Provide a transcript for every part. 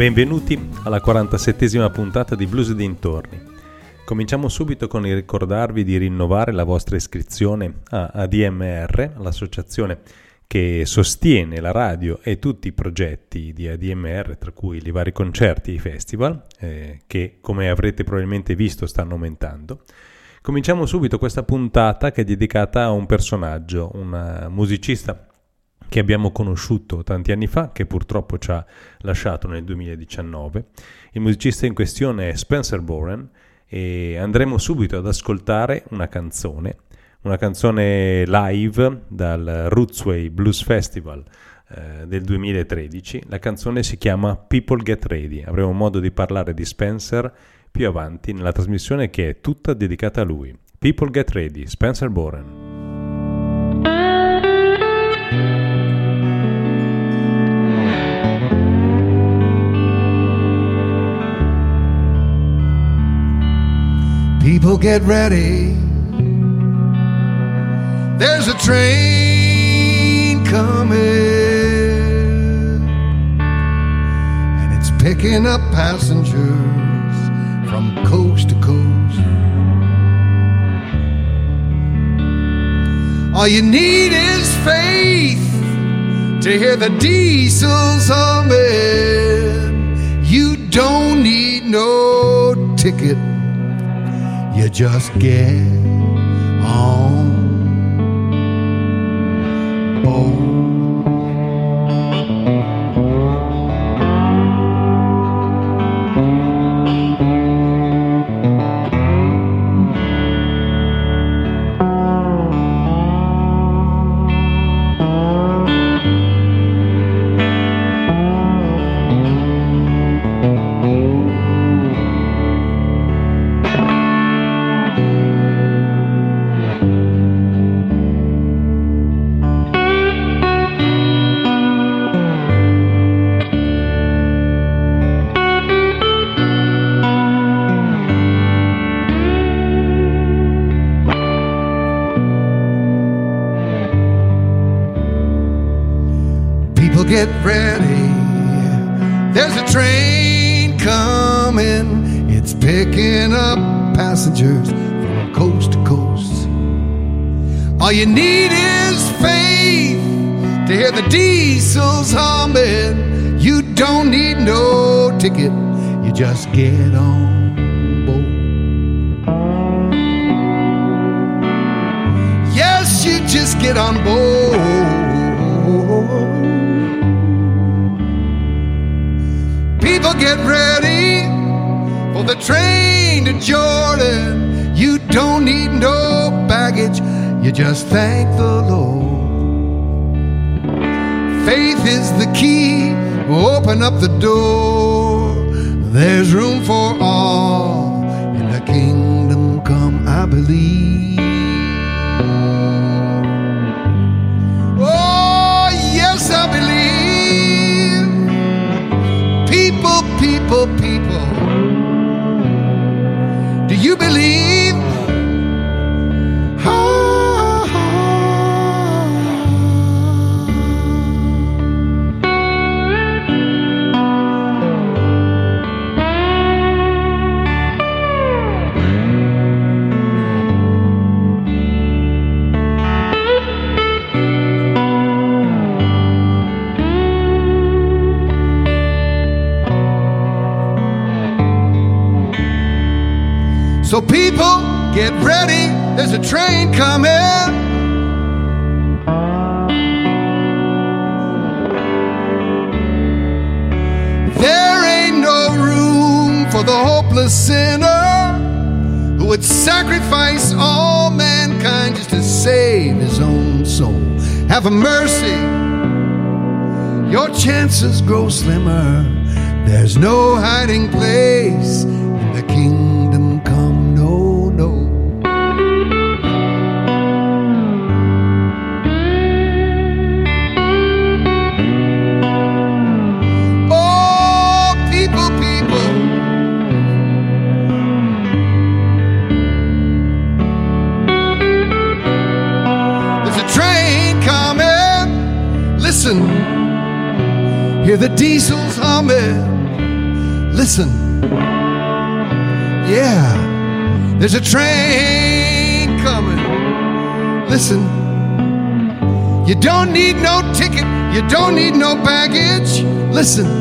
Benvenuti alla 47esima puntata di Blues e Dintorni. Cominciamo subito con il ricordarvi di rinnovare la vostra iscrizione a ADMR, l'associazione che sostiene la radio e tutti i progetti di ADMR, tra cui i vari concerti e i festival, che come avrete probabilmente visto stanno aumentando. Cominciamo subito questa puntata che è dedicata a un personaggio, un musicista che abbiamo conosciuto tanti anni fa, che purtroppo ci ha lasciato nel 2019. Il musicista in questione è Spencer Boren e andremo subito ad ascoltare una canzone live dal Rootsway Blues Festival del 2013. La canzone si chiama People Get Ready. Avremo modo di parlare di Spencer più avanti nella trasmissione, che è tutta dedicata a lui. People Get Ready, Spencer Boren. People get ready. There's a train coming, and it's picking up passengers from coast to coast. All you need is faith to hear the diesels humming. You don't need no ticket, you just get on. Get ready, there's a train coming, it's picking up passengers from coast to coast. All you need is faith to hear the diesels humming. You don't need no ticket, you just get on board. Yes, you just get on board. People get ready for the train to Jordan. You don't need no baggage, you just thank the Lord. Faith is the key, open up the door. There's room for all in the kingdom come, I believe. Oh, yes, I believe. People, do you believe? So people, get ready, there's a train coming. There ain't no room for the hopeless sinner who would sacrifice all mankind just to save his own soul. Have mercy, your chances grow slimmer. There's no hiding place in the kingdom. Hear the diesels humming. Listen, yeah, there's a train coming. Listen, you don't need no ticket, you don't need no baggage. Listen,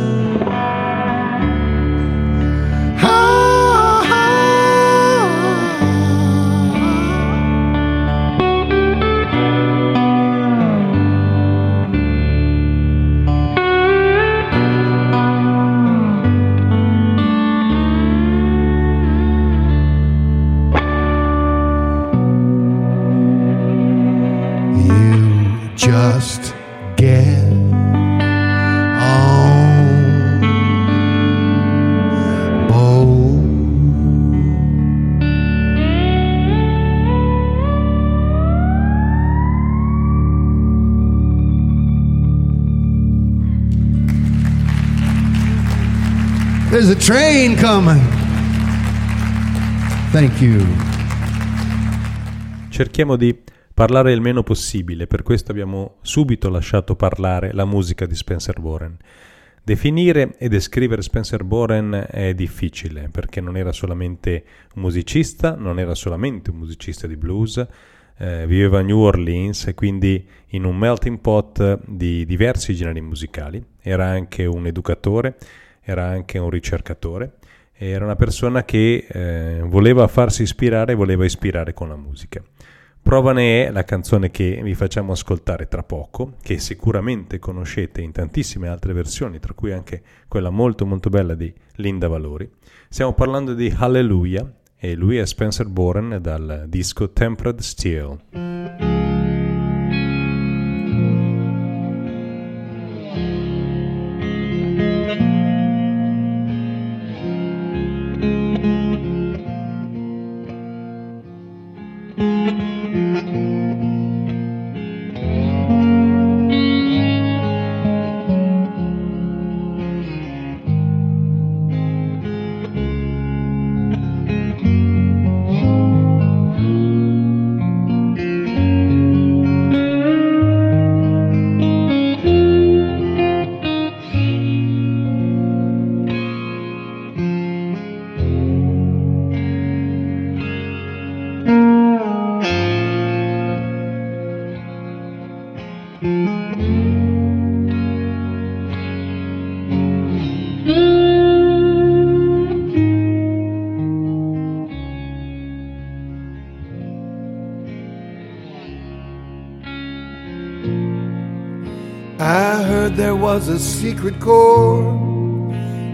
just get on board. There's a train coming. Thank you. Cerchiamo di parlare il meno possibile, per questo abbiamo subito lasciato parlare la musica di Spencer Boren. Definire e descrivere Spencer Boren è difficile, perché non era solamente un musicista, di blues, viveva a New Orleans e quindi in un melting pot di diversi generi musicali, era anche un educatore, era anche un ricercatore, era una persona che voleva farsi ispirare e voleva ispirare con la musica. Prova ne è la canzone che vi facciamo ascoltare tra poco, che sicuramente conoscete in tantissime altre versioni, tra cui anche quella molto molto bella di Linda Valori. Stiamo parlando di Hallelujah e lui è Spencer Boren dal disco Tempered Steel. A secret chord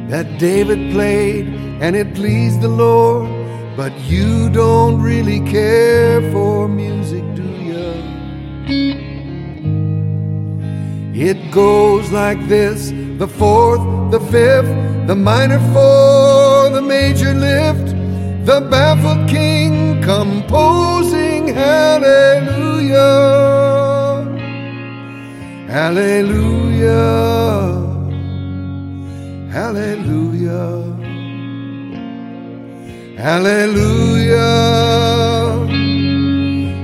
that David played and it pleased the Lord, but you don't really care for music, do you? It goes like this: the fourth, the fifth, the minor four, the major lift, the baffled king composing hallelujah, hallelujah, hallelujah, hallelujah,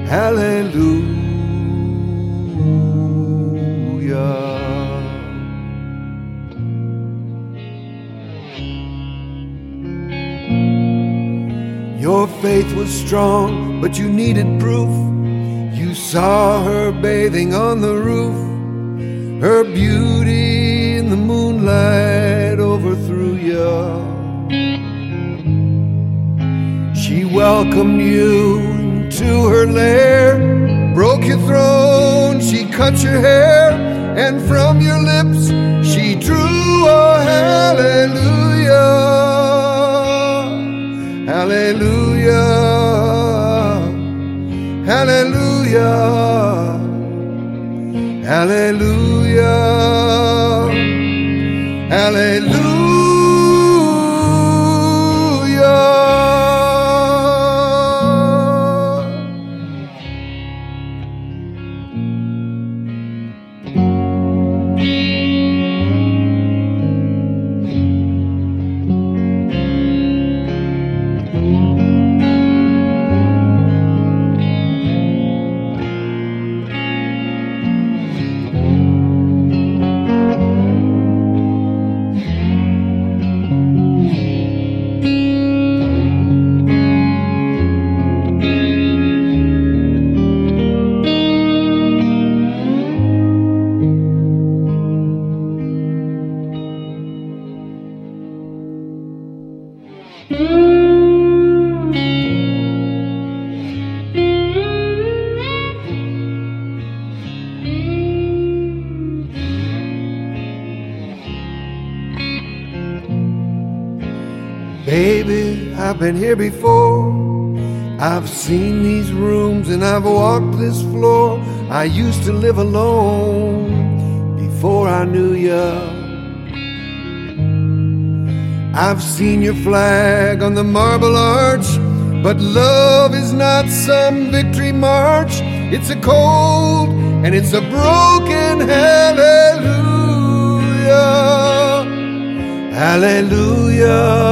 hallelujah. Your faith was strong, but you needed proof. You saw her bathing on the roof, her beauty in the moonlight overthrew you. She welcomed you into her lair, broke your throne, she cut your hair, and from your lips she drew a hallelujah, hallelujah, hallelujah, hallelujah, Baby, I've been here before. I've seen these rooms and I've walked this floor. I used to live alone before I knew you. I've seen your flag on the marble arch, but love is not some victory march. It's a cold and it's a broken hallelujah. Hallelujah.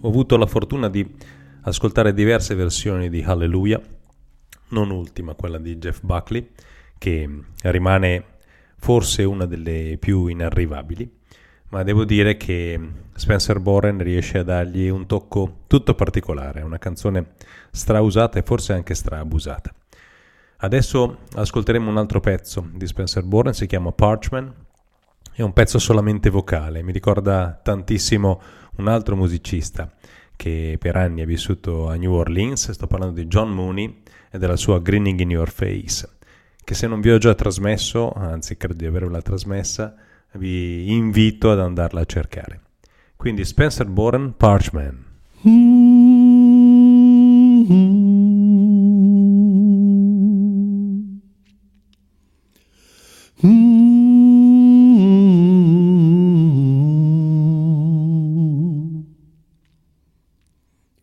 Ho avuto la fortuna di ascoltare diverse versioni di Hallelujah, non ultima quella di Jeff Buckley, che rimane forse una delle più inarrivabili, ma devo dire che Spencer Boren riesce a dargli un tocco tutto particolare, una canzone strausata e forse anche straabusata. Adesso ascolteremo un altro pezzo di Spencer Boren, si chiama Parchment, è un pezzo solamente vocale, mi ricorda tantissimo un altro musicista che per anni ha vissuto a New Orleans, sto parlando di John Mooney e della sua Grinning in Your Face, che se non vi ho già trasmesso, anzi credo di avervela trasmessa, vi invito ad andarla a cercare. Quindi Spencer Boren, Parchment.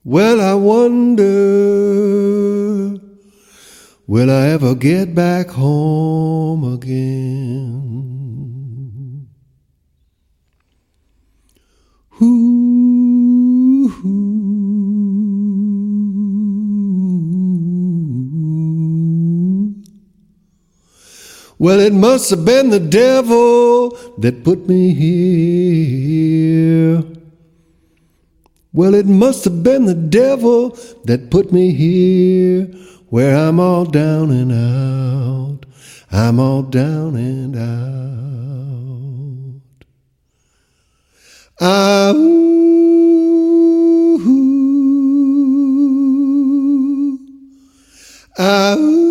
Well, I wonder, will I ever get back home again? Ooh. Well, it must have been the devil that put me here. Well, it must have been the devil that put me here, where I'm all down and out, I'm all down and out. Ah, ooh, ah, ooh.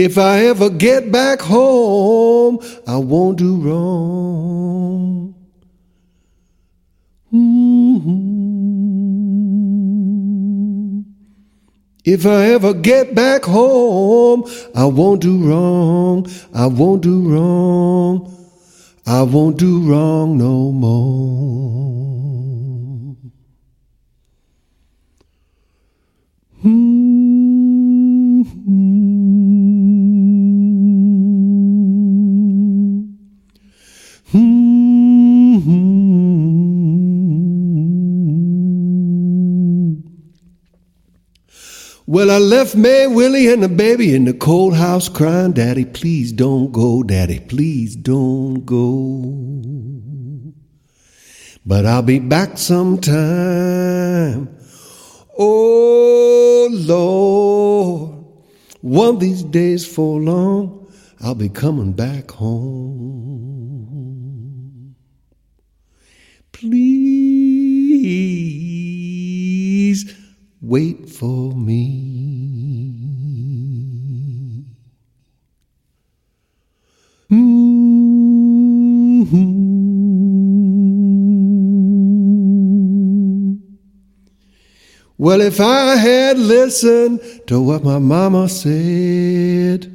If I ever get back home, I won't do wrong. Mm-hmm. If I ever get back home, I won't do wrong. I won't do wrong. I won't do wrong no more. Well, I left May, Willie, and the baby in the cold house crying, Daddy, please don't go, Daddy, please don't go. But I'll be back sometime. Oh, Lord, one of these days for long, I'll be coming back home. Please wait for me. Mm-hmm. Well, if I had listened to what my mama said,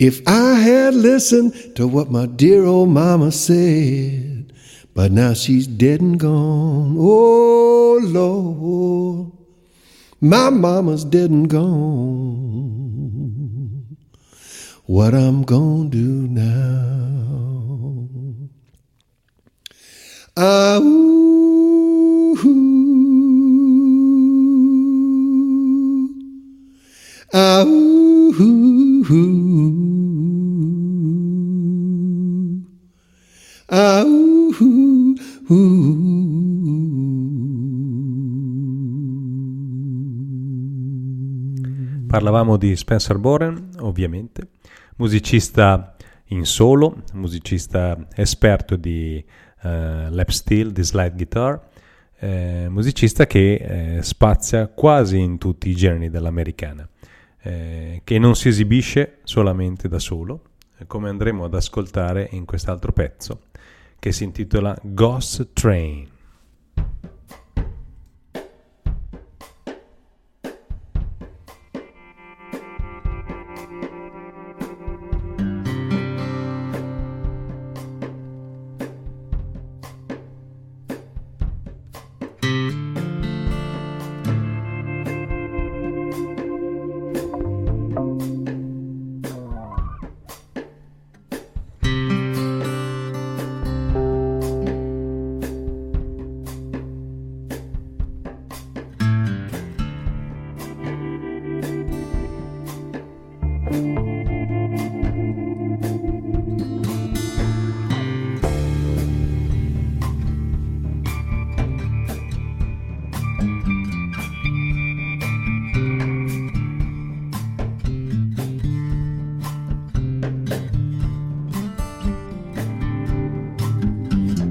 If I had listened to what my dear old mama said, but now she's dead and gone. Oh, Lord, my mama's dead and gone. What I'm gonna do now? Ah, ooh, ooh. Ah, ooh, ooh, ooh. Ah, ooh, ooh, ooh. Parlavamo di Spencer Boren, ovviamente, musicista in solo, musicista esperto di lap steel, di slide guitar, musicista che spazia quasi in tutti i generi dell'americana, che non si esibisce solamente da solo, come andremo ad ascoltare in quest'altro pezzo, che si intitola Ghost Train.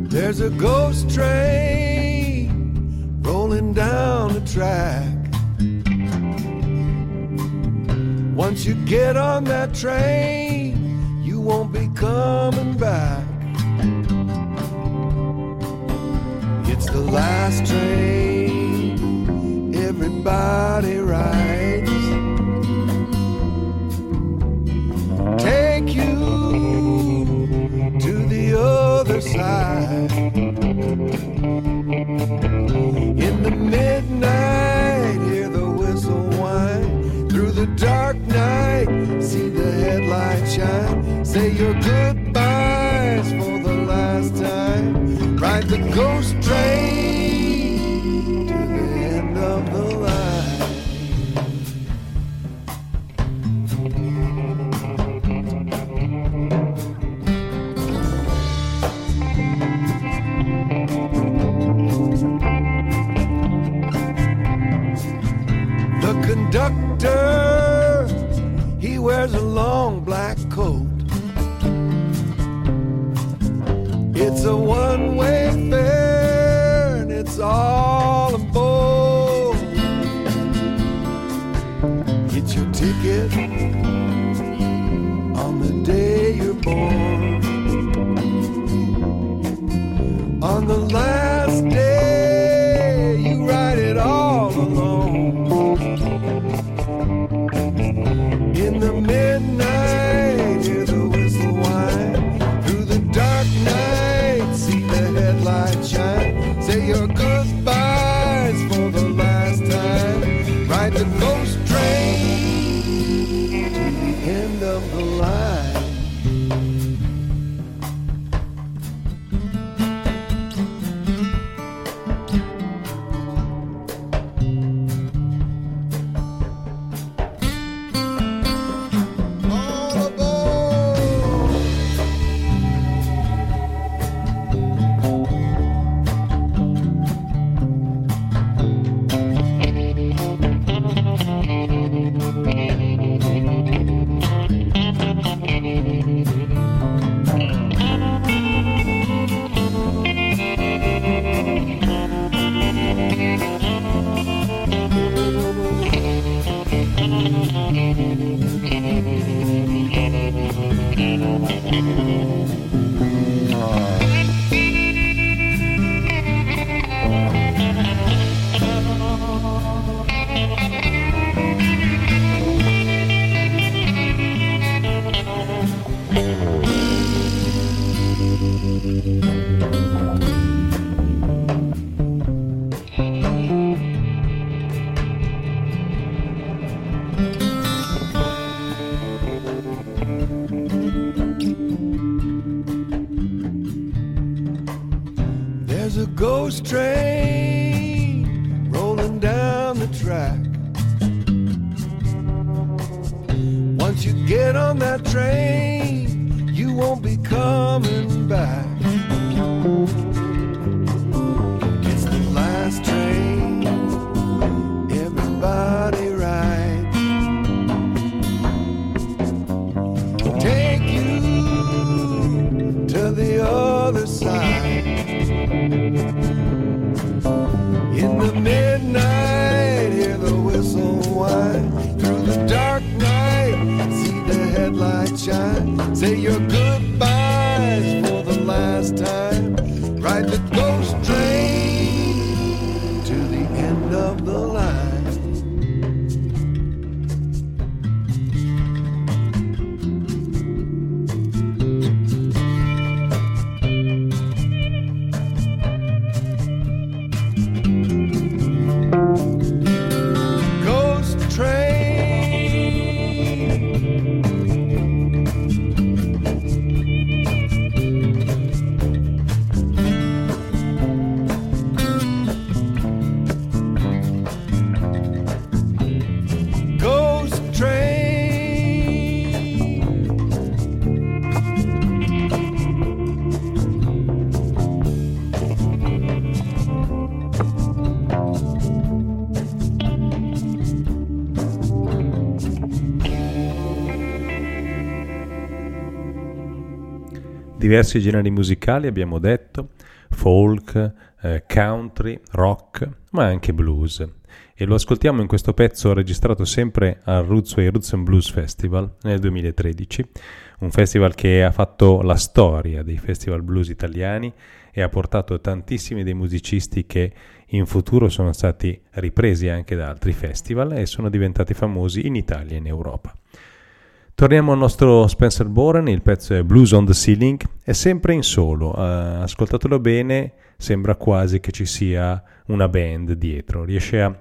There's a ghost train rolling down the track. Once you get on that train, you won't be coming back. It's the last train everybody rides. Take you to the other side. In the midnight, hear the whistle whine. Through the dark night, see the headlight shine. Say your goodbyes for the last time. Ride the ghost train to the end of the train rolling down the track. Once you get on that train, you won't be coming back. It's the last train everybody rides. Take you to the other side. In the midnight, hear the whistle whine. Through the dark night, see the headlight shine. Say your goodbyes for the last time. Ride the ghost train to the end of the diversi generi musicali, abbiamo detto, folk, country, rock, ma anche blues. E lo ascoltiamo in questo pezzo registrato sempre al Rootsway Blues Festival nel 2013, un festival che ha fatto la storia dei festival blues italiani e ha portato tantissimi dei musicisti che in futuro sono stati ripresi anche da altri festival e sono diventati famosi in Italia e in Europa. Torniamo al nostro Spencer Boren, il pezzo è Blues on the Ceiling, è sempre in solo, ascoltatelo bene, sembra quasi che ci sia una band dietro, riesce a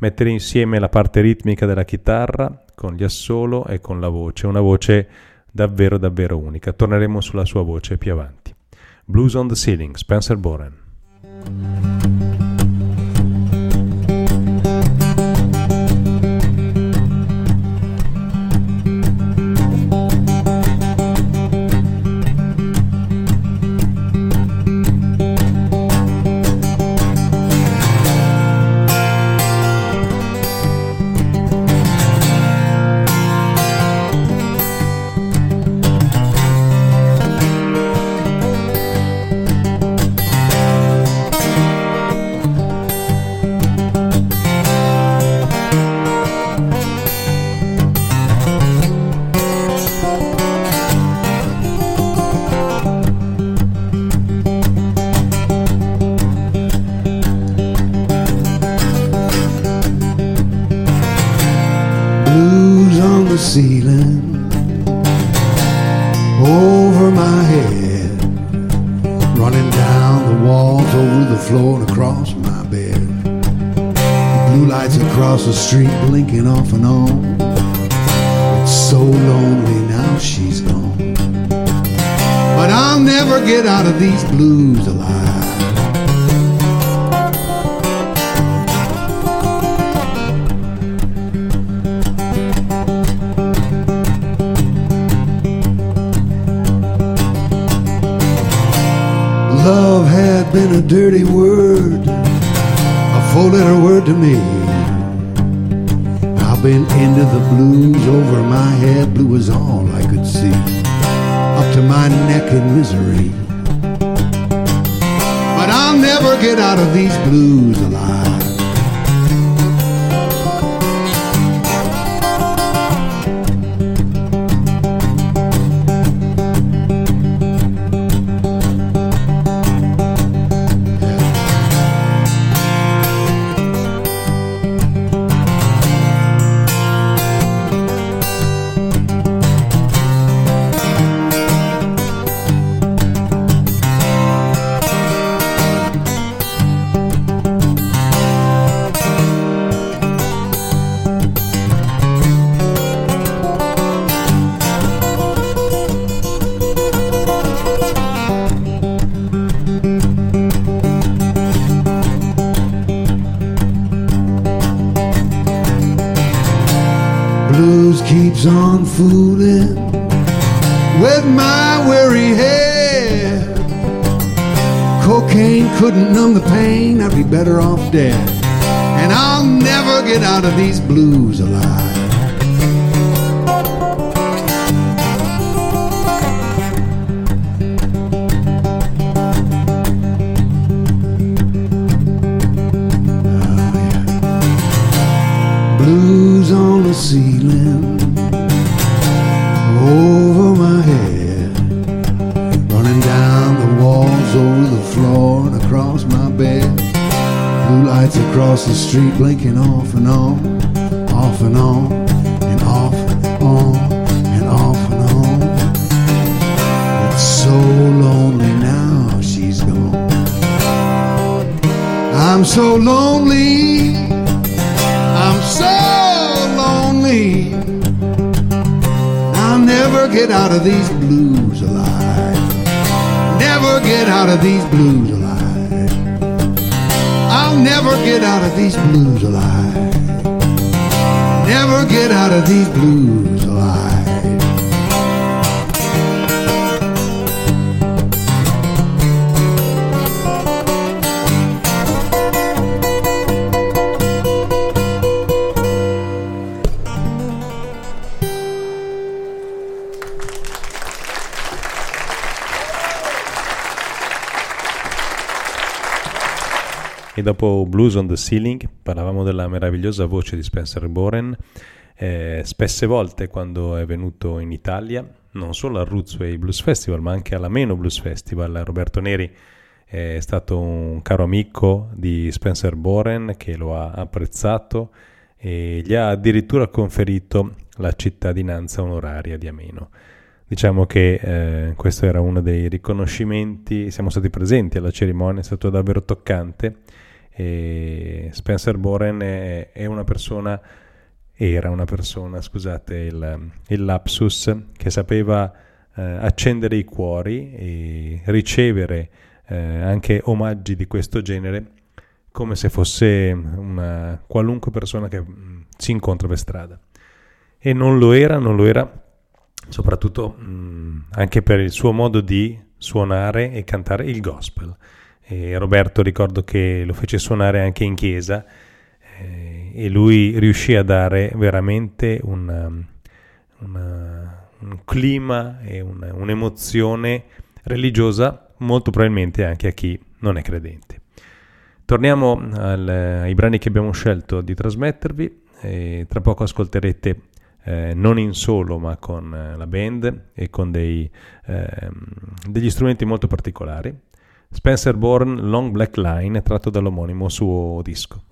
mettere insieme la parte ritmica della chitarra con gli assolo e con la voce, una voce davvero davvero unica, torneremo sulla sua voce più avanti. Blues on the Ceiling, Spencer Boren. blues keeps on fooling with my weary head. Cocaine couldn't numb the pain, I'd be better off dead. And I'll never get out of these blues alive. Blues on the ceiling, over my head, running down the walls, over the floor and across my bed. Blue lights across the street blinking off and on, off and on, and off and on, and off and on. It's so lonely now she's gone. I'm so lonely, I'm so lonely, I'll never get out of these blues alive. Never get out of these blues alive. I'll never get out of these blues alive. Never get out of these blues alive. E dopo Blues on the Ceiling parlavamo della meravigliosa voce di Spencer Boren. Spesse volte quando è venuto in Italia, non solo al Rootsway Blues Festival ma anche all'Ameno Blues Festival, Roberto Neri è stato un caro amico di Spencer Boren che lo ha apprezzato e gli ha addirittura conferito la cittadinanza onoraria di Ameno. Diciamo che questo era uno dei riconoscimenti, siamo stati presenti alla cerimonia, è stato davvero toccante. E Spencer Boren era una persona, scusate il lapsus, che sapeva accendere i cuori e ricevere anche omaggi di questo genere come se fosse una qualunque persona che si incontra per strada. E non lo era soprattutto anche per il suo modo di suonare e cantare il gospel. E Roberto, ricordo che lo fece suonare anche in chiesa e lui riuscì a dare veramente un clima e un'emozione religiosa molto probabilmente anche a chi non è credente. Torniamo ai brani che abbiamo scelto di trasmettervi e tra poco ascolterete non in solo ma con la band e con degli strumenti molto particolari. Spencer Boren, Long Black Line, tratto dall'omonimo suo disco.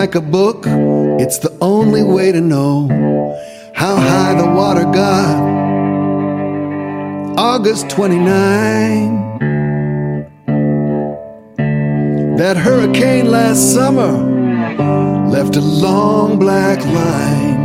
Like a book, it's the only way to know how high the water got. August 29. That hurricane last summer left a long black line.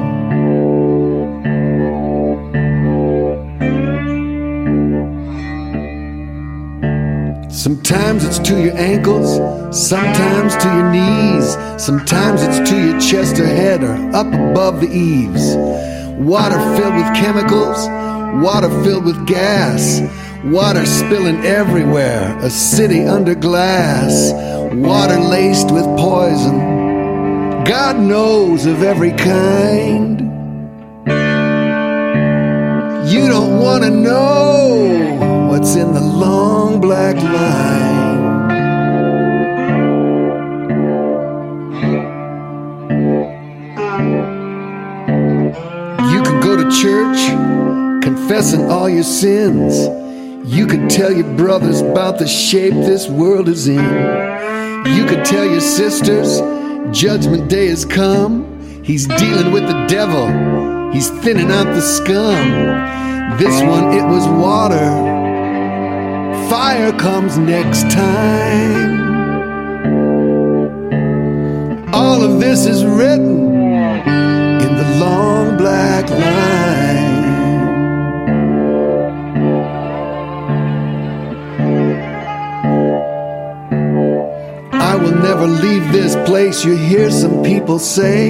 Sometimes it's to your ankles, sometimes to your knees, sometimes it's to your chest or head or up above the eaves. Water filled with chemicals, water filled with gas, water spilling everywhere, a city under glass, water laced with poison, God knows of every kind. You don't want to know what's in the long black line. confessing all your sins. You could tell your brothers about the shape this world is in. You could tell your sisters judgment day has come. He's dealing with the devil, he's thinning out the scum. This one it was water, fire comes next time. All of this is written in the long black line. I will never leave this place, you hear some people say.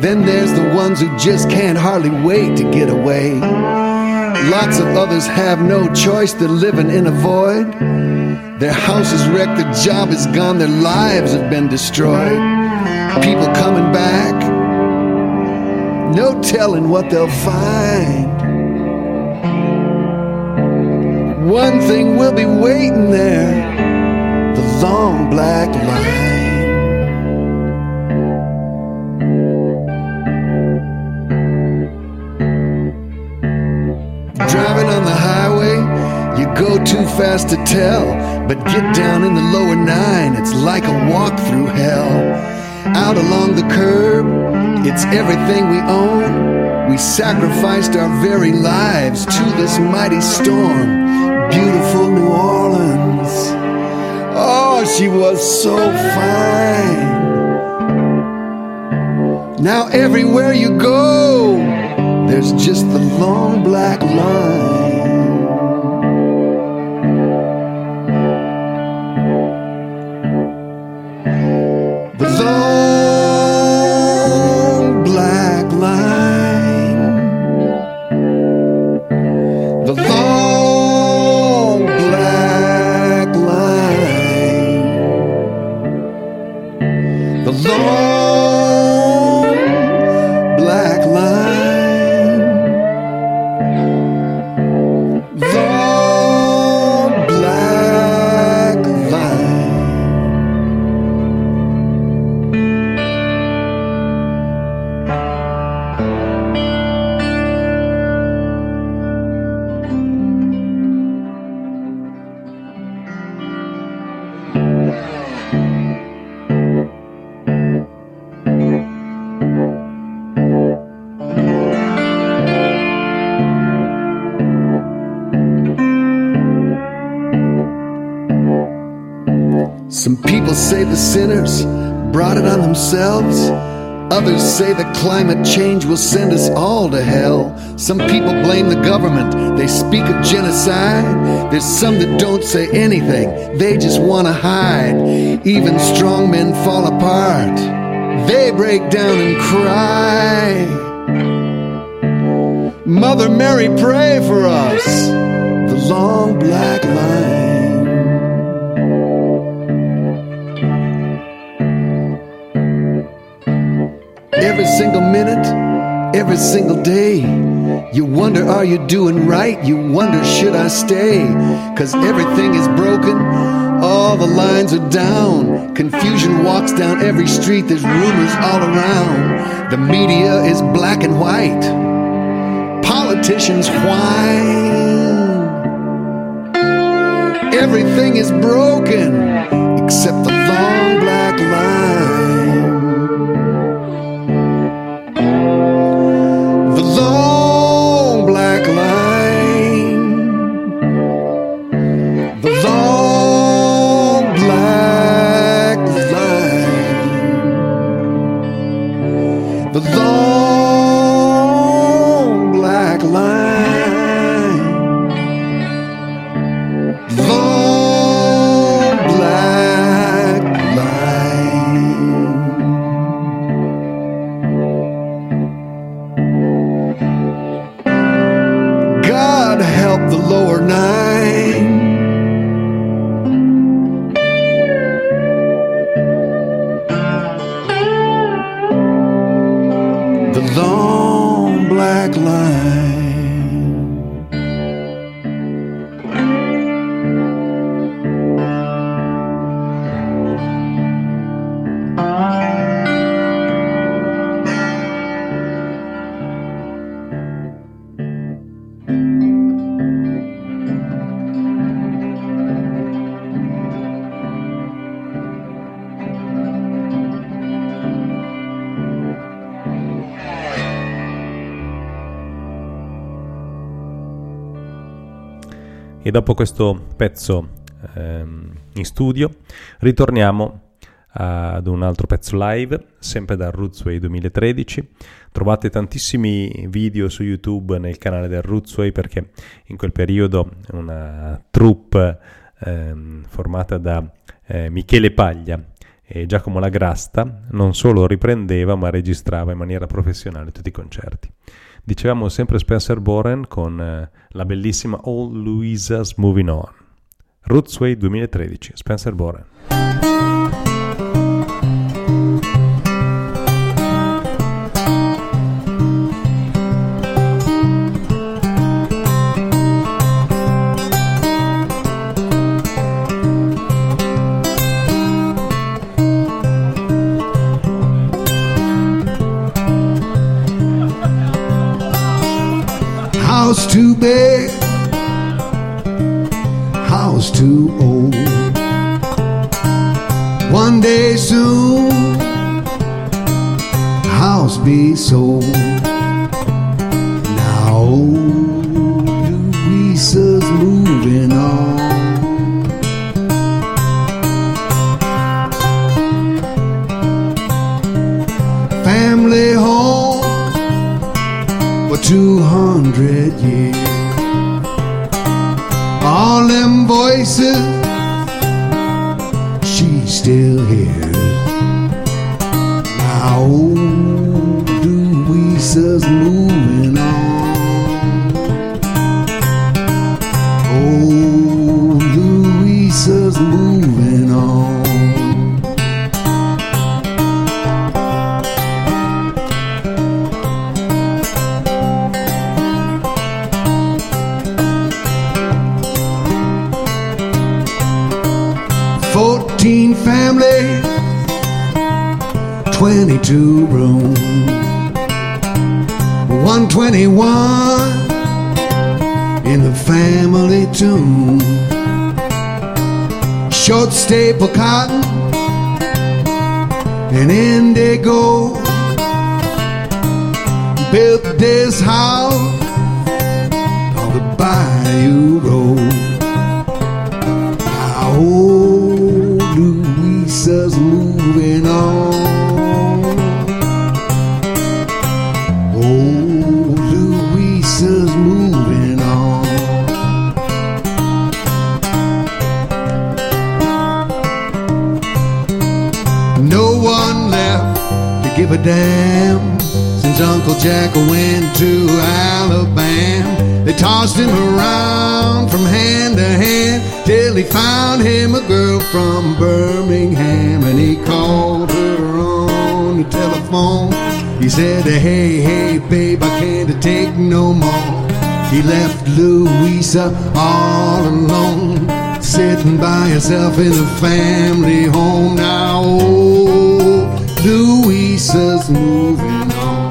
Then there's the ones who just can't hardly wait to get away. Lots of others have no choice, they're living in a void. Their house is wrecked, their job is gone, their lives have been destroyed. People coming back, no telling what they'll find. One thing will be waiting there, the long black line. Go too fast to tell, but get down in the lower nine, it's like a walk through hell. Out along the curb, it's everything we own. We sacrificed our very lives to this mighty storm. Beautiful New Orleans, oh, she was so fine. Now everywhere you go, there's just the long black line. Sinners brought it on themselves. Others say that climate change will send us all to hell. Some people blame the government, they speak of genocide. There's some that don't say anything, they just want to hide. Even strong men fall apart, they break down and cry. Mother Mary, pray for us, the long black line. Every single minute, every single day, you wonder, are you doing right? You wonder, should I stay? Cause everything is broken, all the lines are down. Confusion walks down every street, there's rumors all around. The media is black and white, politicians whine. Everything is broken, except the long black line. Long black E dopo questo pezzo in studio ritorniamo ad un altro pezzo live, sempre da Rootsway 2013. Trovate tantissimi video su YouTube nel canale del Rootsway, perché in quel periodo una troupe formata da Michele Paglia e Giacomo Lagrasta non solo riprendeva ma registrava in maniera professionale tutti i concerti. Dicevamo sempre Spencer Boren con la bellissima All Louisa's Moving On. Rootsway 2013, Spencer Boren. House too big, house too old. One day soon, house be sold. Now old Louisa's moving on. Family home 200 years. All them voices she still hears. Now old Louisa's moving on. Old Louisa's moving on. Family, 22 rooms, 121 in the family tomb. Short staple cotton and indigo built this house on the bayou road. Oh, Louisa's moving on. Oh, Louisa's moving on. No one left to give a damn since Uncle Jack went to Alabama. They tossed him around from hand to hand till he found him a girl from Birmingham, and he called her on the telephone. He said, hey, hey, babe, I can't take no more. He left Louisa all alone, sitting by herself in the family home. Now, oh, Louisa's moving on.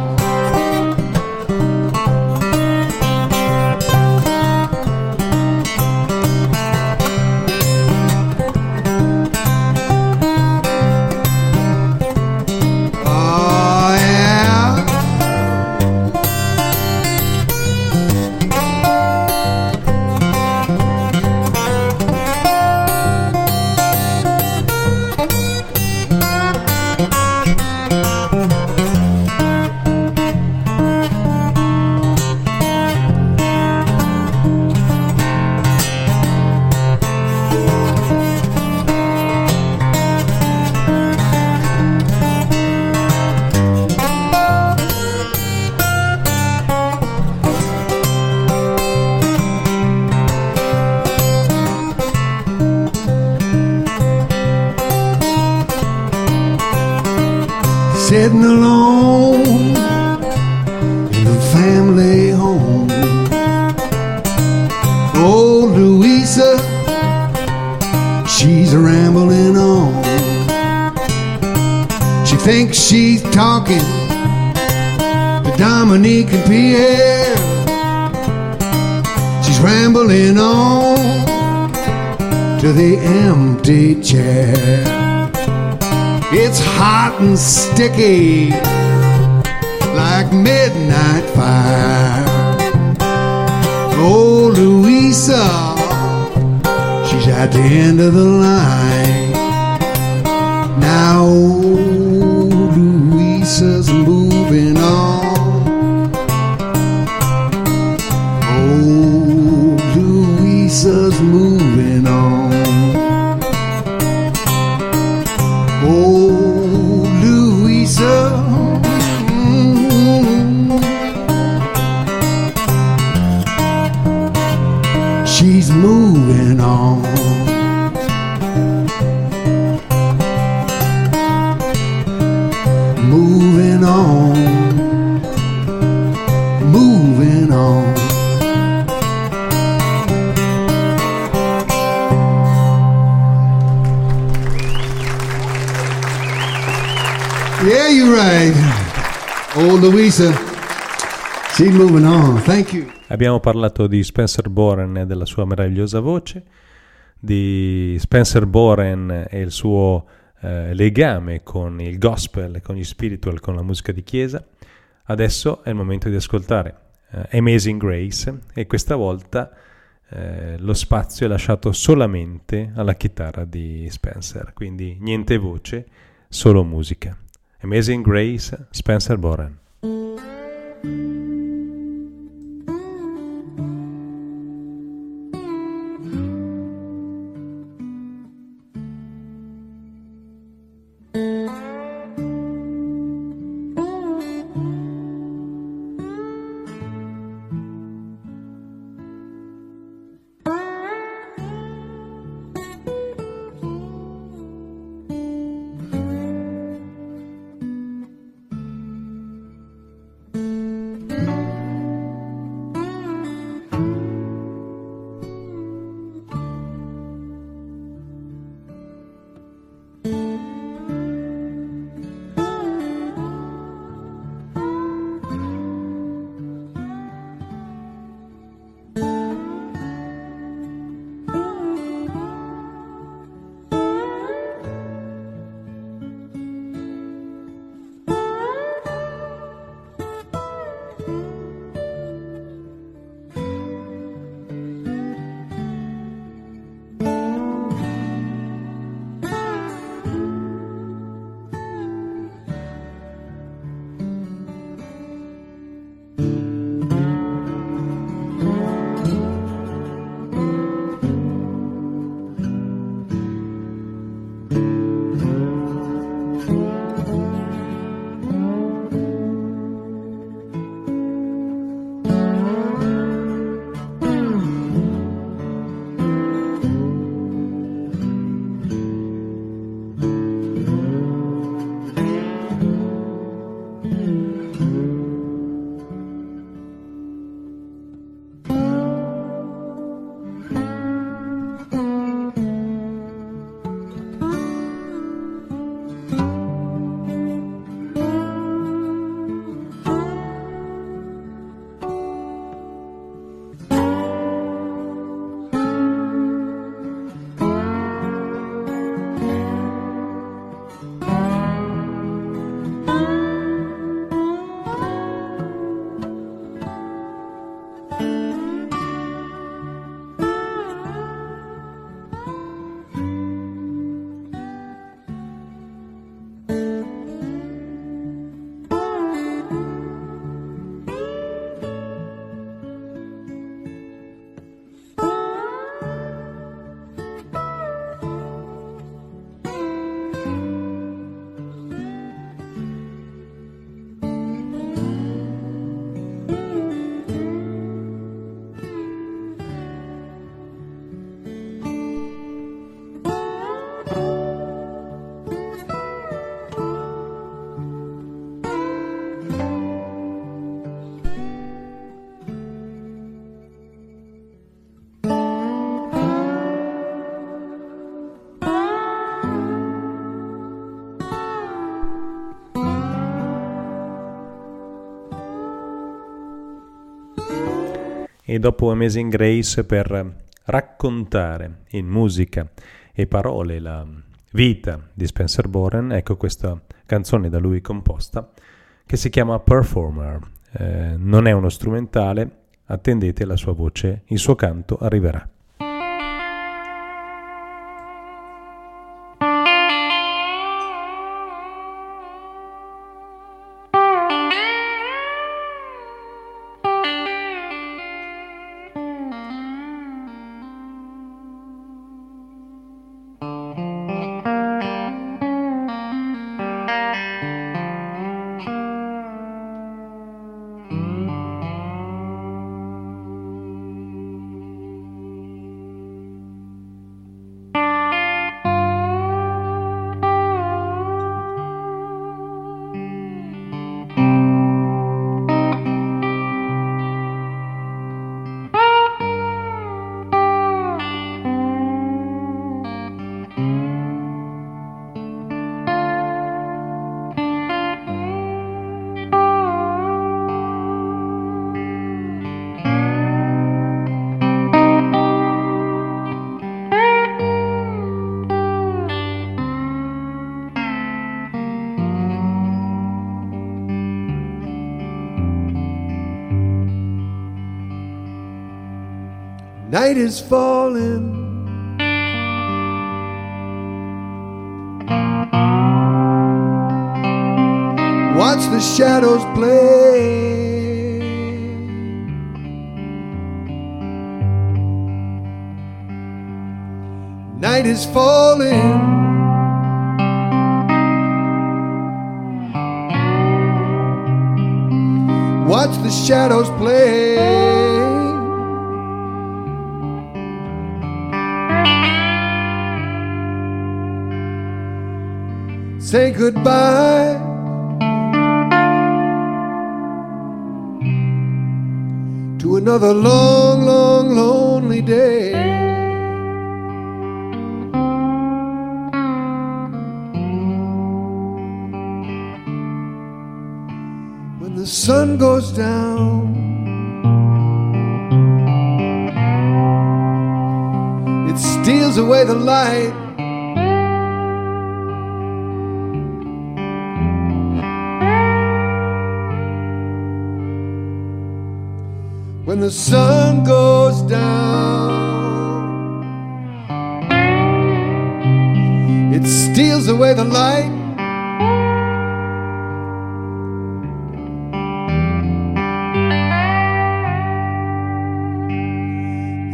Sitting alone in the family home. Oh, Louisa, she's rambling on. She thinks she's talking to Dominique and Pierre. She's rambling on to the empty chair. It's hot and sticky like midnight fire. Oh, Louisa, at the end of the line. Now Luisa's moving on. Oh, Luisa's moving on. Oh, Luisa. She's moving on. Moving on. Moving on. Yeah, you're right. Oh, Luisa. She's moving on. Thank you. Abbiamo parlato di Spencer Boren e della sua meravigliosa voce, di Spencer Boren e il suo legame con il gospel, con gli spiritual, con la musica di chiesa. Adesso è il momento di ascoltare Amazing Grace, e questa volta lo spazio è lasciato solamente alla chitarra di Spencer, quindi niente voce, solo musica. Amazing Grace, Spencer Boren. E dopo Amazing Grace, per raccontare in musica e parole la vita di Spencer Boren, ecco questa canzone da lui composta che si chiama Performer. Non è uno strumentale, attendete la sua voce, il suo canto arriverà. night is falling. Watch the shadows play. Night is falling. Watch the shadows play. Say goodbye. To another long, long, lonely day. When the sun goes down, it steals away the light. When the sun goes down, it steals away the light.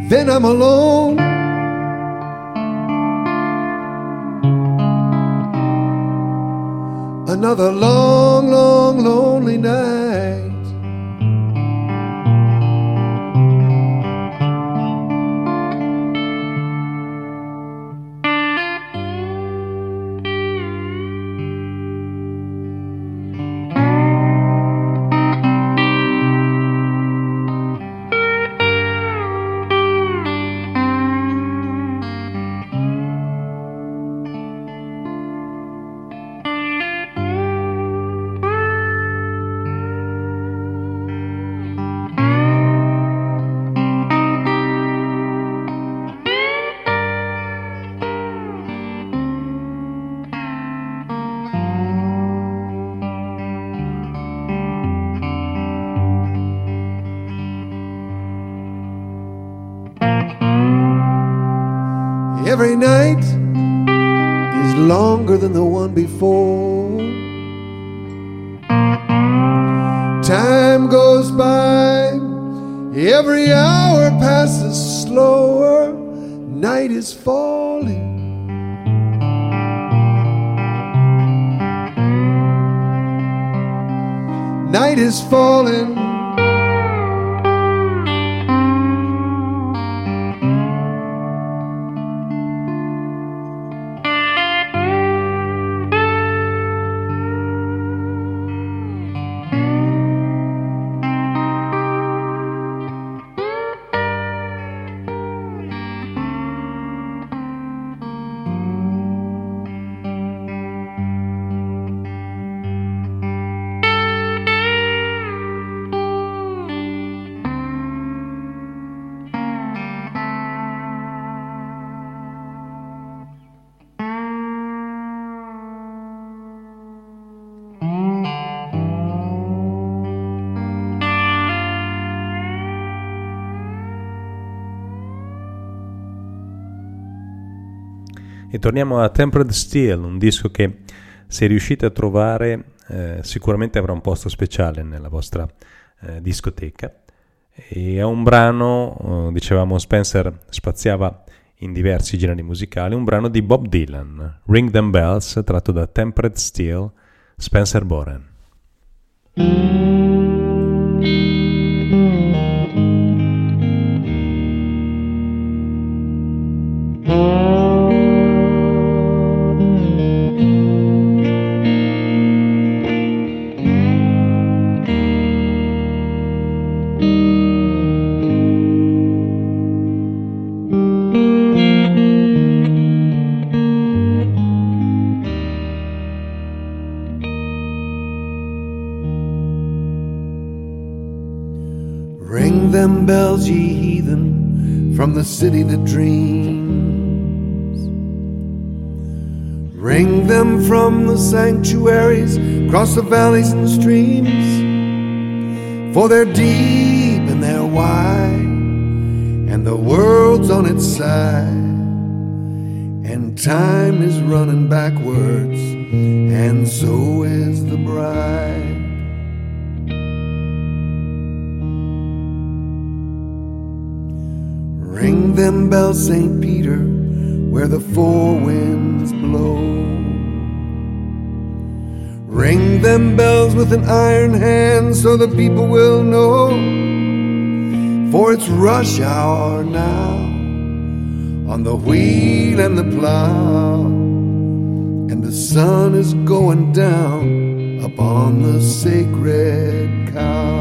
Then I'm alone. Another long, long, lonely night. Every night is longer than the one before. Time goes by, every hour passes slower. Night is falling. Night is falling. E torniamo a Tempered Steel, un disco che, se riuscite a trovare, sicuramente avrà un posto speciale nella vostra discoteca. E è un brano, dicevamo Spencer spaziava in diversi generi musicali, un brano di Bob Dylan, Ring Them Bells, tratto da Tempered Steel, Spencer Boren. Bells, ye heathen, from the city that dreams. Ring them from the sanctuaries, across the valleys and streams. For they're deep and they're wide, and and the world's on its side, and time is running backwards, and so is the bride. Ring them bells, St. Peter, where the four winds blow. Ring them bells with an iron hand, so the people will know. For it's rush hour now, on the wheel and the plow, and the sun is going down upon the sacred cow.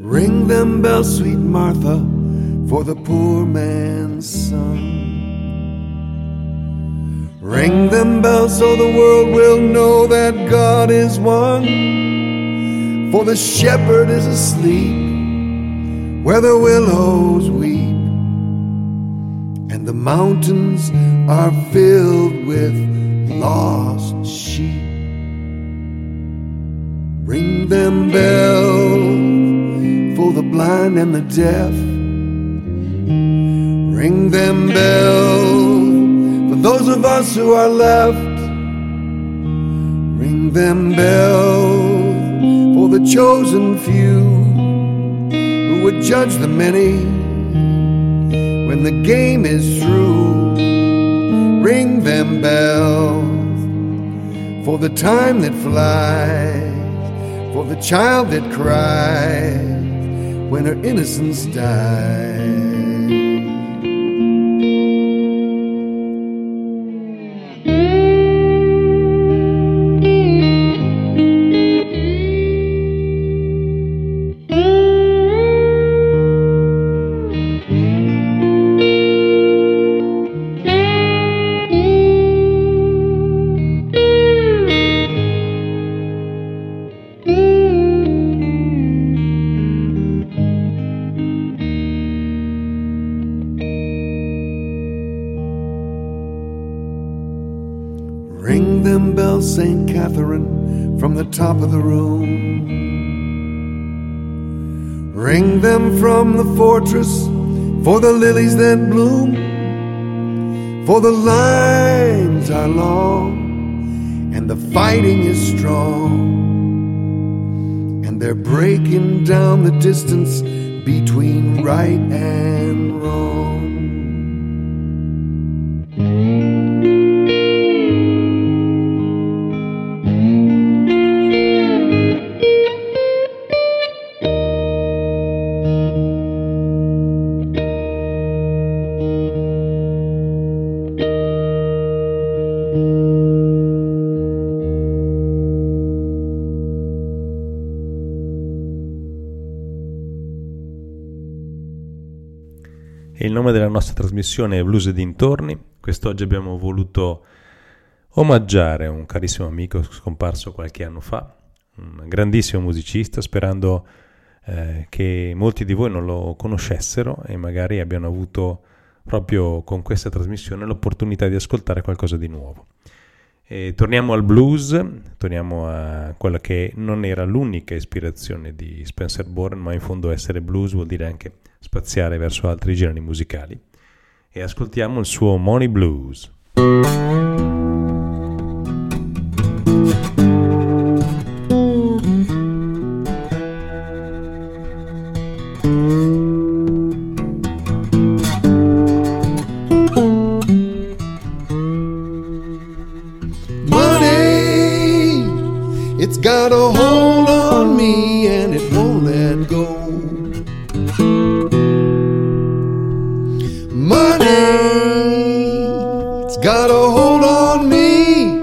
Ring them bells, sweet Martha, for the poor man's son. Ring them bells so the world will know that God is one. For the shepherd is asleep where the willows weep, and the mountains are filled with lost sheep. Ring them bells for the blind and the deaf. Ring them bells for those of us who are left. Ring them bells for the chosen few who would judge the many when the game is through. Ring them bells for the time that flies, for the child that cries when her innocence dies. Top of the room. Ring them from the fortress for the lilies that bloom, for the lines are long and the fighting is strong, and they're breaking down the distance between right and wrong. Il nome della nostra trasmissione è Blues e Dintorni. Quest'oggi abbiamo voluto omaggiare un carissimo amico scomparso qualche anno fa, un grandissimo musicista, sperando che molti di voi non lo conoscessero e magari abbiano avuto proprio con questa trasmissione l'opportunità di ascoltare qualcosa di nuovo. E torniamo al blues, torniamo a quella che non era l'unica ispirazione di Spencer Boren, ma in fondo essere blues vuol dire anche spaziare verso altri generi musicali, e ascoltiamo il suo Money Blues. Money, it's got a hold on me and it won't let go. Got a hold on me,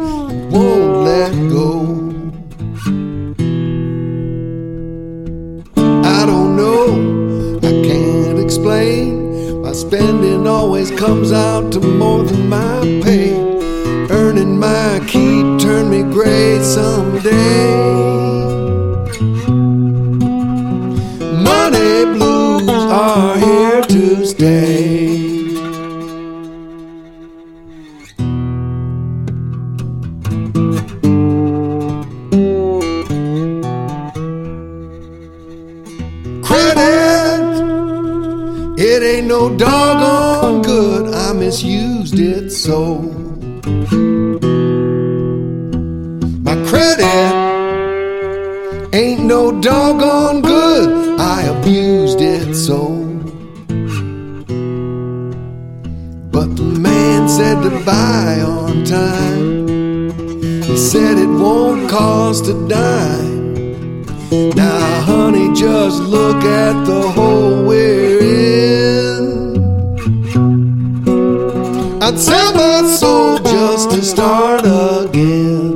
won't let go. I don't know, I can't explain. My spending always comes out to more than my pay. Earning my keep, turn me gray someday. Money blues are here to stay. so doggone good, I misused it so. My credit ain't no doggone good, I abused it so. But the man said goodbye on time, he said it won't cost a dime. Now, honey, just look at the hole we're in. I'd sell my soul just to start again.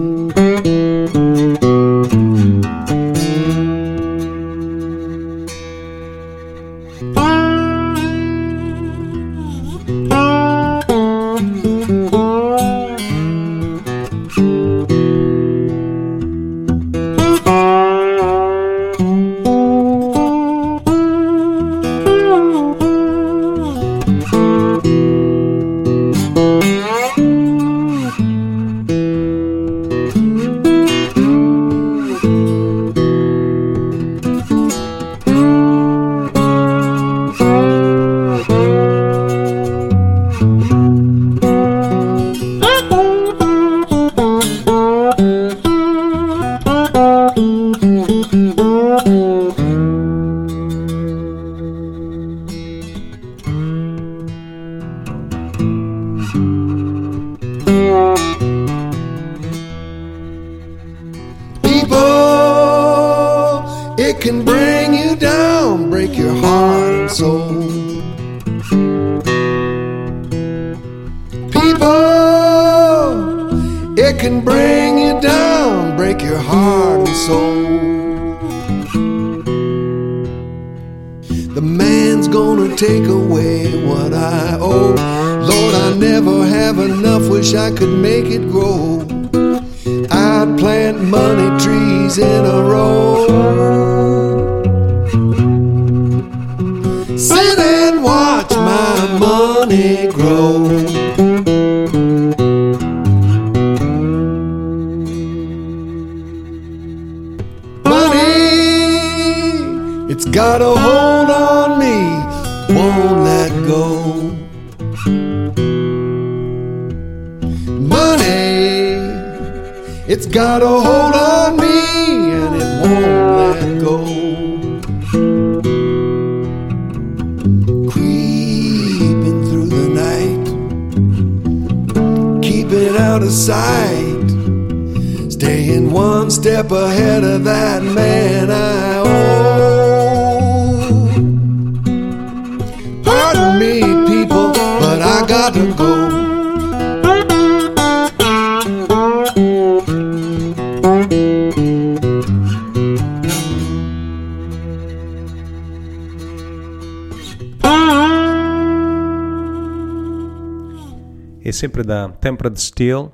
E sempre da Tempered Steel,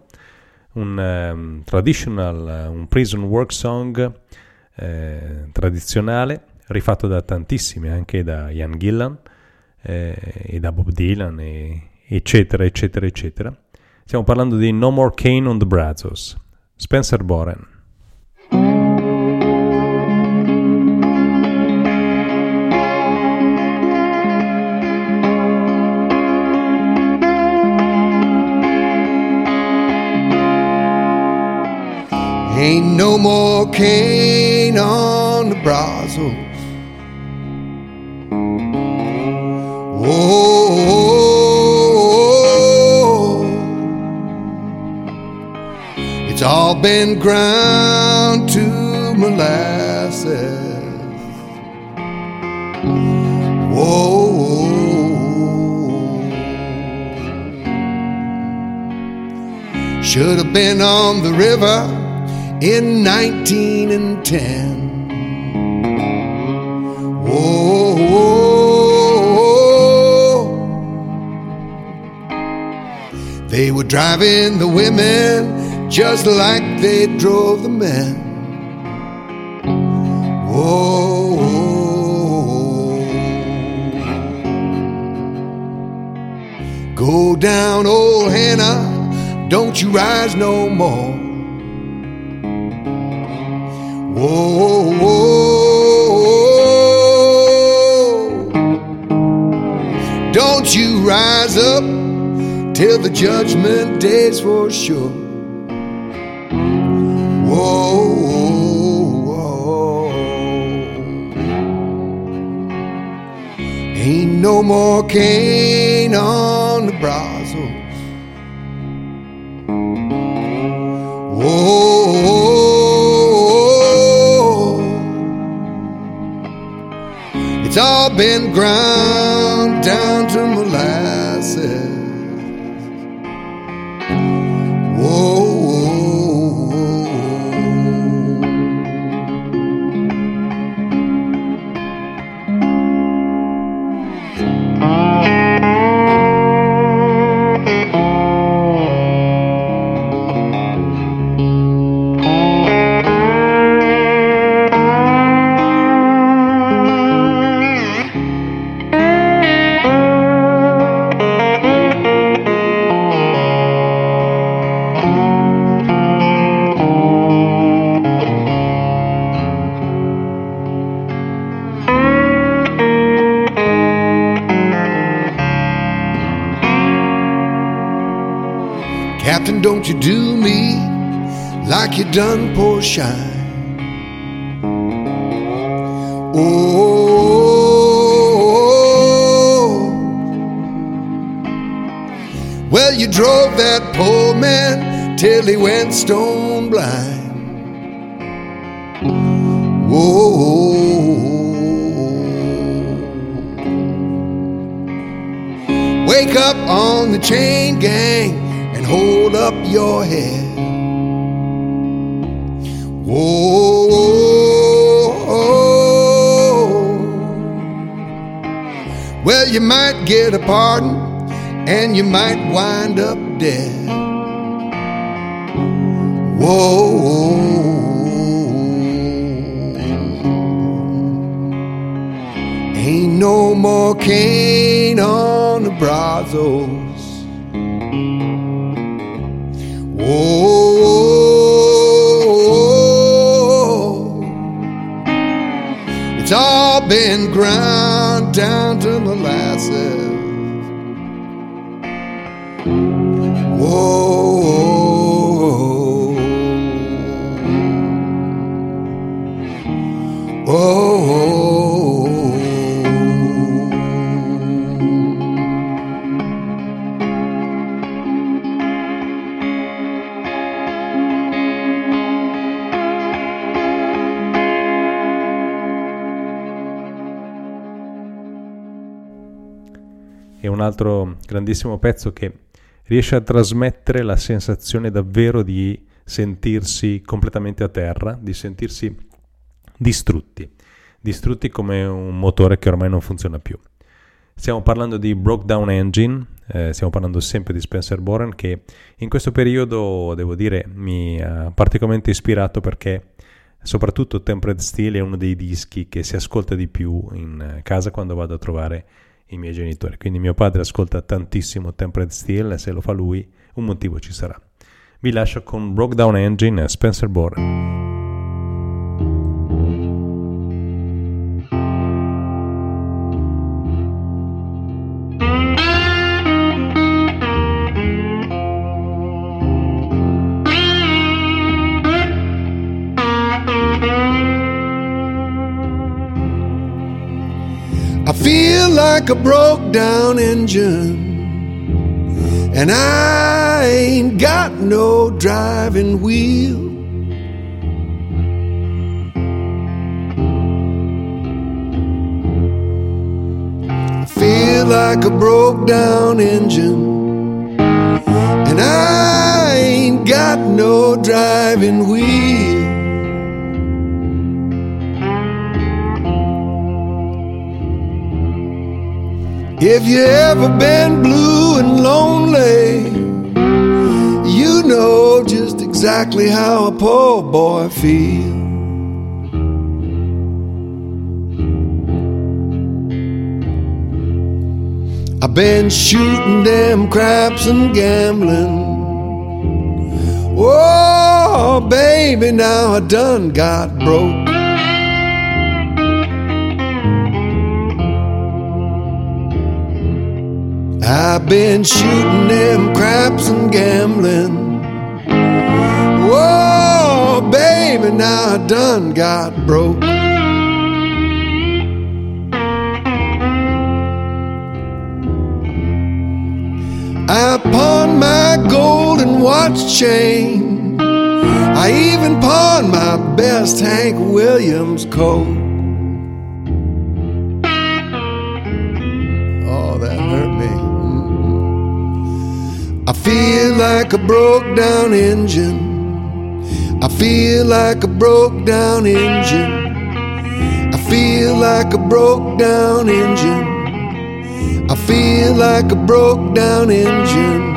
un traditional, un prison work song tradizionale, rifatto da tantissimi, anche da Ian Gillan e da Bob Dylan, eccetera, eccetera, eccetera. Stiamo parlando di No More Cane on the Brazos, Spencer Boren. Ain't no more cane on the Brazos. Oh, oh, oh, it's all been ground to molasses. Whoa, oh, oh. Should have been on the river in 1910. Whoa, oh, oh, oh. They were driving the women just like they drove the men. Whoa, oh, oh. Go down, old Hannah, don't you rise no more. Whoa, oh, oh, oh, oh. till the judgment day's for sure. Whoa, whoa. Ain't no more cane on the brazos. Whoa. It's all been ground down to molasses. Don't you do me like you done poor Shine. Oh, oh, oh, well, you drove that poor man till he went stone blind. Whoa, oh, oh. Wake up on the chain gang, hold up your head. Whoa, oh, oh. Well, you might get a pardon and you might wind up dead. Whoa, oh. Ain't no more cane on the brazos. Oh, oh, oh, oh, it's all been ground down to molasses. Whoa, oh, oh, oh, oh. È un altro grandissimo pezzo che riesce a trasmettere la sensazione davvero di sentirsi completamente a terra, di sentirsi distrutti come un motore che ormai non funziona più. Stiamo parlando di Broke Down Engine, stiamo parlando sempre di Spencer Boren, che in questo periodo, devo dire, mi ha particolarmente ispirato, perché soprattutto Tempered Steel è uno dei dischi che si ascolta di più in casa quando vado a trovare i miei genitori. Quindi mio padre ascolta tantissimo Tempered Steel, e se lo fa lui un motivo ci sarà. Vi lascio con Broke Down Engine, Spencer Boren. Like a broke down engine, and I ain't got no driving wheel. I feel like a broke down engine, and I ain't got no driving wheel. If you ever been blue and lonely, you know just exactly how a poor boy feels. I've been shooting them craps and gambling. Oh, baby, now I done got broke. I've been shooting them craps and gambling. Whoa, baby, now I done got broke. I pawned my golden watch chain. I even pawned my best Hank Williams coat. Oh, that hurt me. Mm-hmm. I feel like a broke down engine. I feel like a broke down engine. I feel like a broke down engine. I feel like a broke down engine.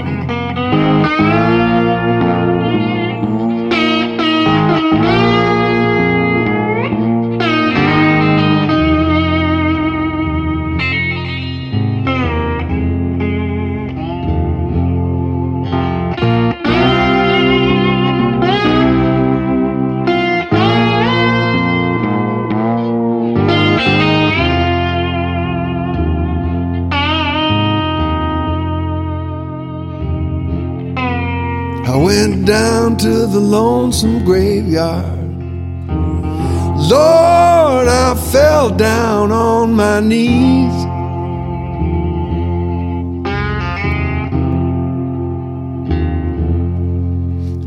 Down to the lonesome graveyard. Lord, I fell down on my knees.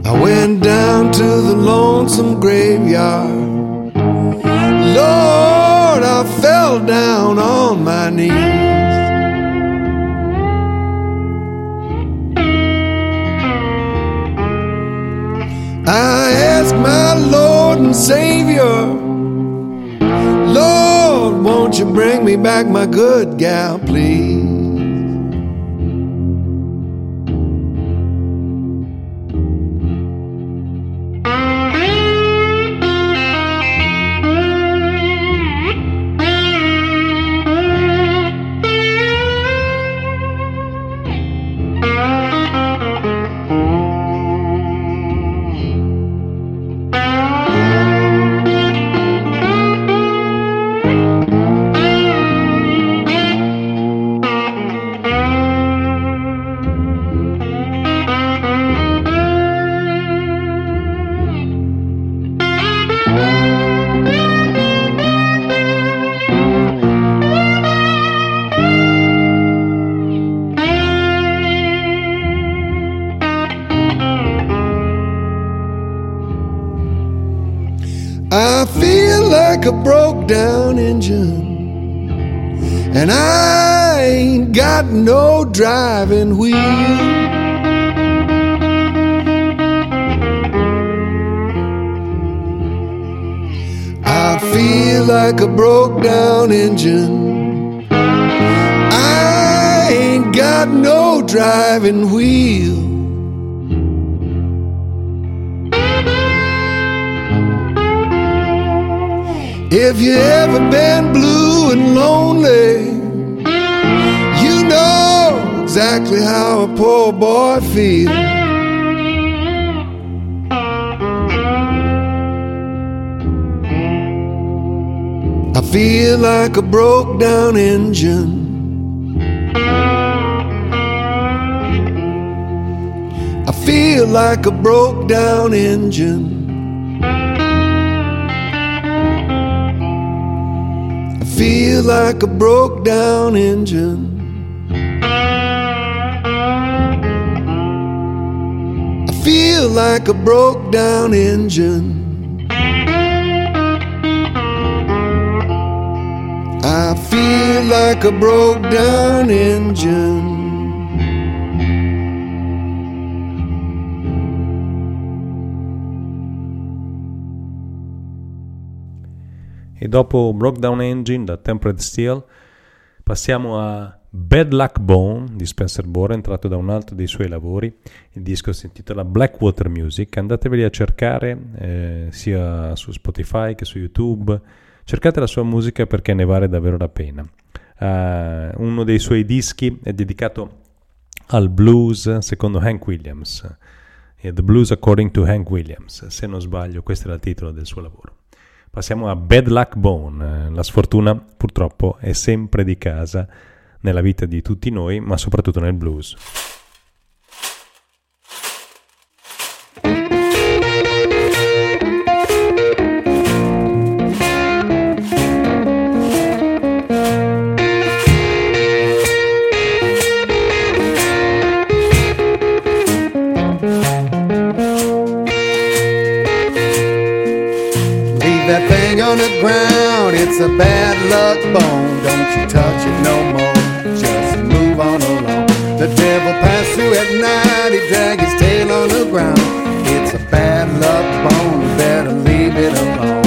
I went down to the lonesome graveyard. Lord, I fell down on my knees. I ask my Lord and Savior, Lord, won't you bring me back my good gal, please? Driving wheel. I feel like a broke down engine. I ain't got no driving wheel. If you ever been blue and lonely, exactly how a poor boy feels. I feel like a broke down engine. I feel like a broke down engine. I feel like a broke down engine. I feel like a broke down engine. I feel like a broke down engine. E dopo Broke Down Engine da Tempered Steel passiamo a Bad Luck Bone di Spencer Boren, tratto da un altro dei suoi lavori. Il disco si intitola Blackwater Music. Andateveli a cercare sia su Spotify che su YouTube. Cercate la sua musica perché ne vale davvero la pena. Uno dei suoi dischi è dedicato al blues secondo Hank Williams, The Blues According to Hank Williams, se non sbaglio questo era il titolo del suo lavoro. Passiamo a Bad Luck Bone. La sfortuna purtroppo è sempre di casa nella vita di tutti noi, ma soprattutto nel blues. It's a bad luck bone, don't you touch it no more, just move on along. The devil passed through at night, he dragged his tail on the ground. It's a bad luck bone, you better leave it alone.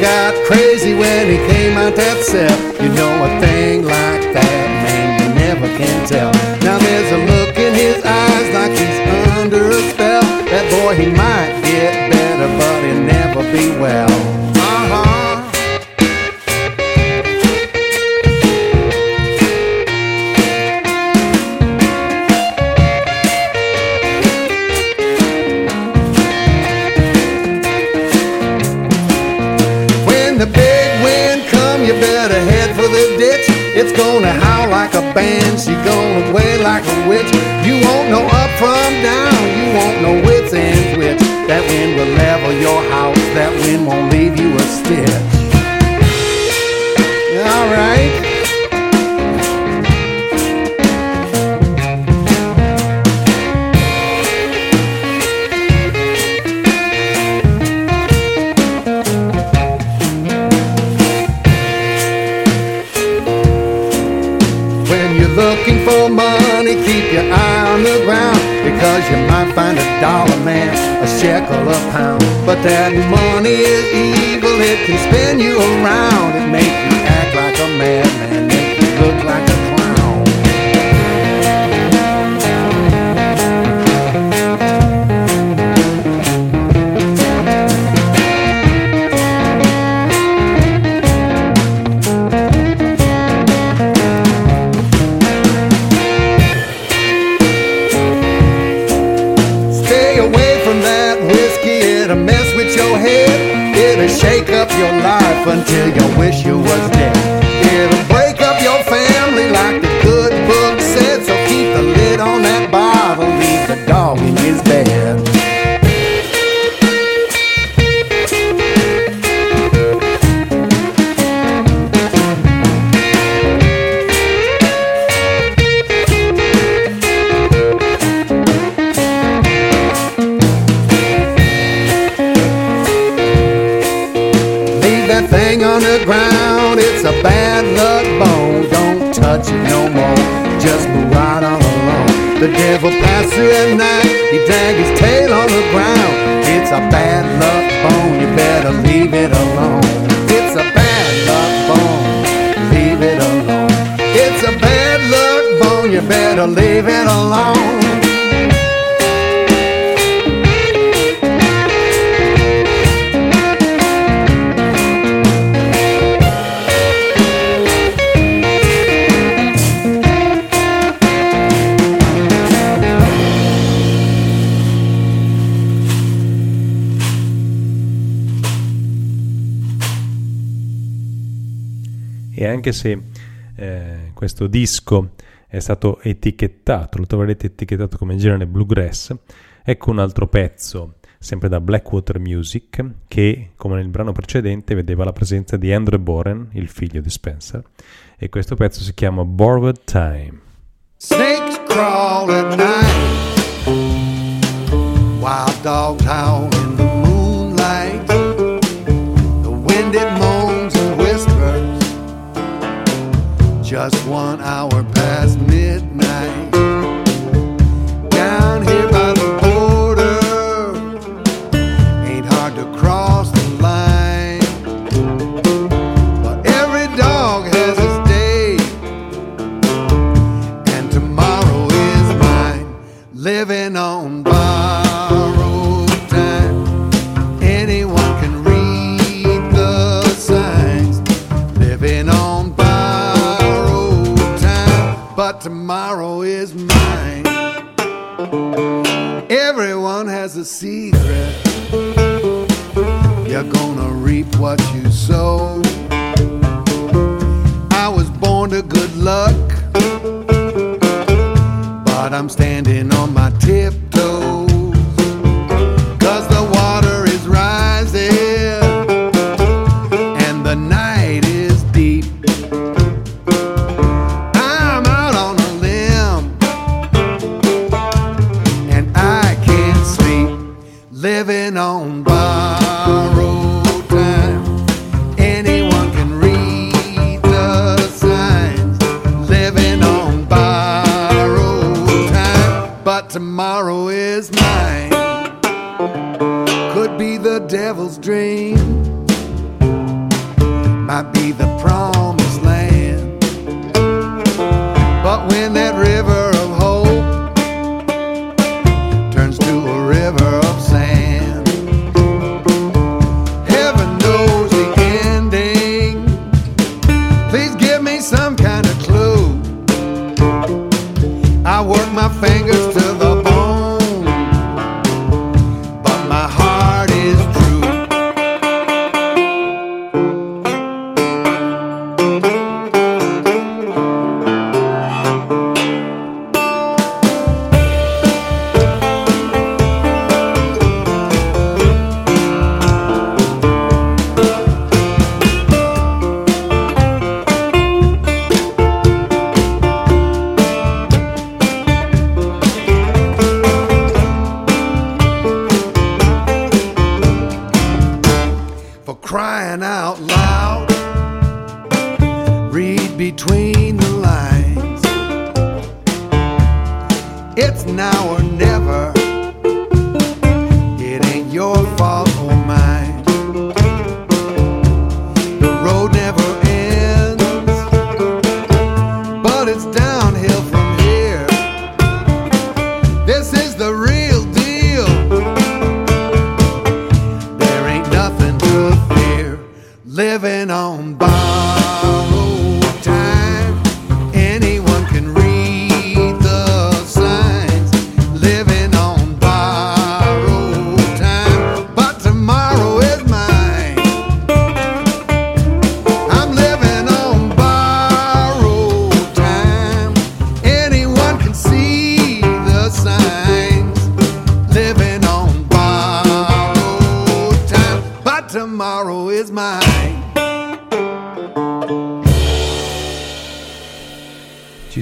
Got crazy when he came out that cell. You know a thing like that, man, you never can tell. Now there's a look in his eyes like he's under a spell. That boy, he might get better, but he'll never be well. It's gonna howl like a band, she gonna play like a witch. You won't know up from down, you won't know wits and which. That wind will level your house, that wind won't leave you a stitch. Alright. Looking for money, keep your eye on the ground, because you might find $1, man, a shekel, a pound. But that money is evil, it can spin you around. It make you act like a madman, make you look like a clown. Shake up your life until you wish you was dead. It'll break up your family like the good book said. So keep the lid on that bottle, leave the dog in his bed. It's a bad luck bone, don't touch it no more, just move right on along. The devil passed through at night, he dragged his tail on the ground. It's a bad luck bone, you better leave it alone. It's a bad luck bone, leave it alone. It's a bad luck bone, you better leave it alone. Anche se questo disco è stato etichettato, lo troverete etichettato come genere bluegrass, ecco un altro pezzo, sempre da Blackwater Music, che come nel brano precedente vedeva la presenza di Andrew Bogren, il figlio di Spencer, e questo pezzo si chiama Borrowed Time. Snakes crawl at night, wild dogs howl in the moonlight, the wind it moans and whispers. Just 1 hour past midnight, down here by the border, ain't hard to cross the line. But every dog has his day, and tomorrow is mine, living on borrowed time. Anyone can read the sign. Everyone has a secret. You're gonna reap what you sow. I was born to good luck, but I'm standing on my tiptoes. Tomorrow is mine. Could be the devil's dream. Might be the promised land. But when that river of hope turns to a river of sand, heaven knows the ending. Please give me some kind of clue. I work my fingers to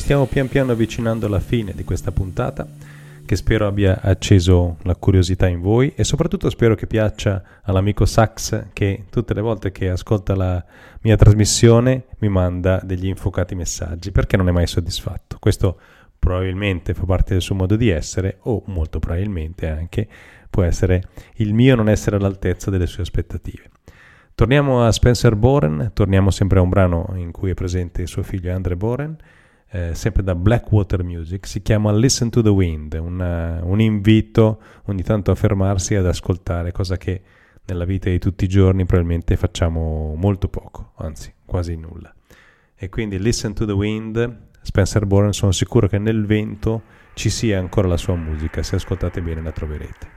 Stiamo pian piano avvicinando alla fine di questa puntata, che spero abbia acceso la curiosità in voi e soprattutto spero che piaccia all'amico Sax, che tutte le volte che ascolta la mia trasmissione mi manda degli infuocati messaggi, perché non è mai soddisfatto. Questo probabilmente fa parte del suo modo di essere, o molto probabilmente anche può essere il mio non essere all'altezza delle sue aspettative. Torniamo a Spencer Boren, torniamo sempre a un brano in cui è presente suo figlio Andrew Bogren, sempre da Blackwater Music, si chiama Listen to the Wind, un invito ogni tanto a fermarsi ad ascoltare, cosa che nella vita di tutti i giorni probabilmente facciamo molto poco, anzi quasi nulla. E quindi Listen to the Wind, Spencer Boren, sono sicuro che nel vento ci sia ancora la sua musica, se ascoltate bene la troverete.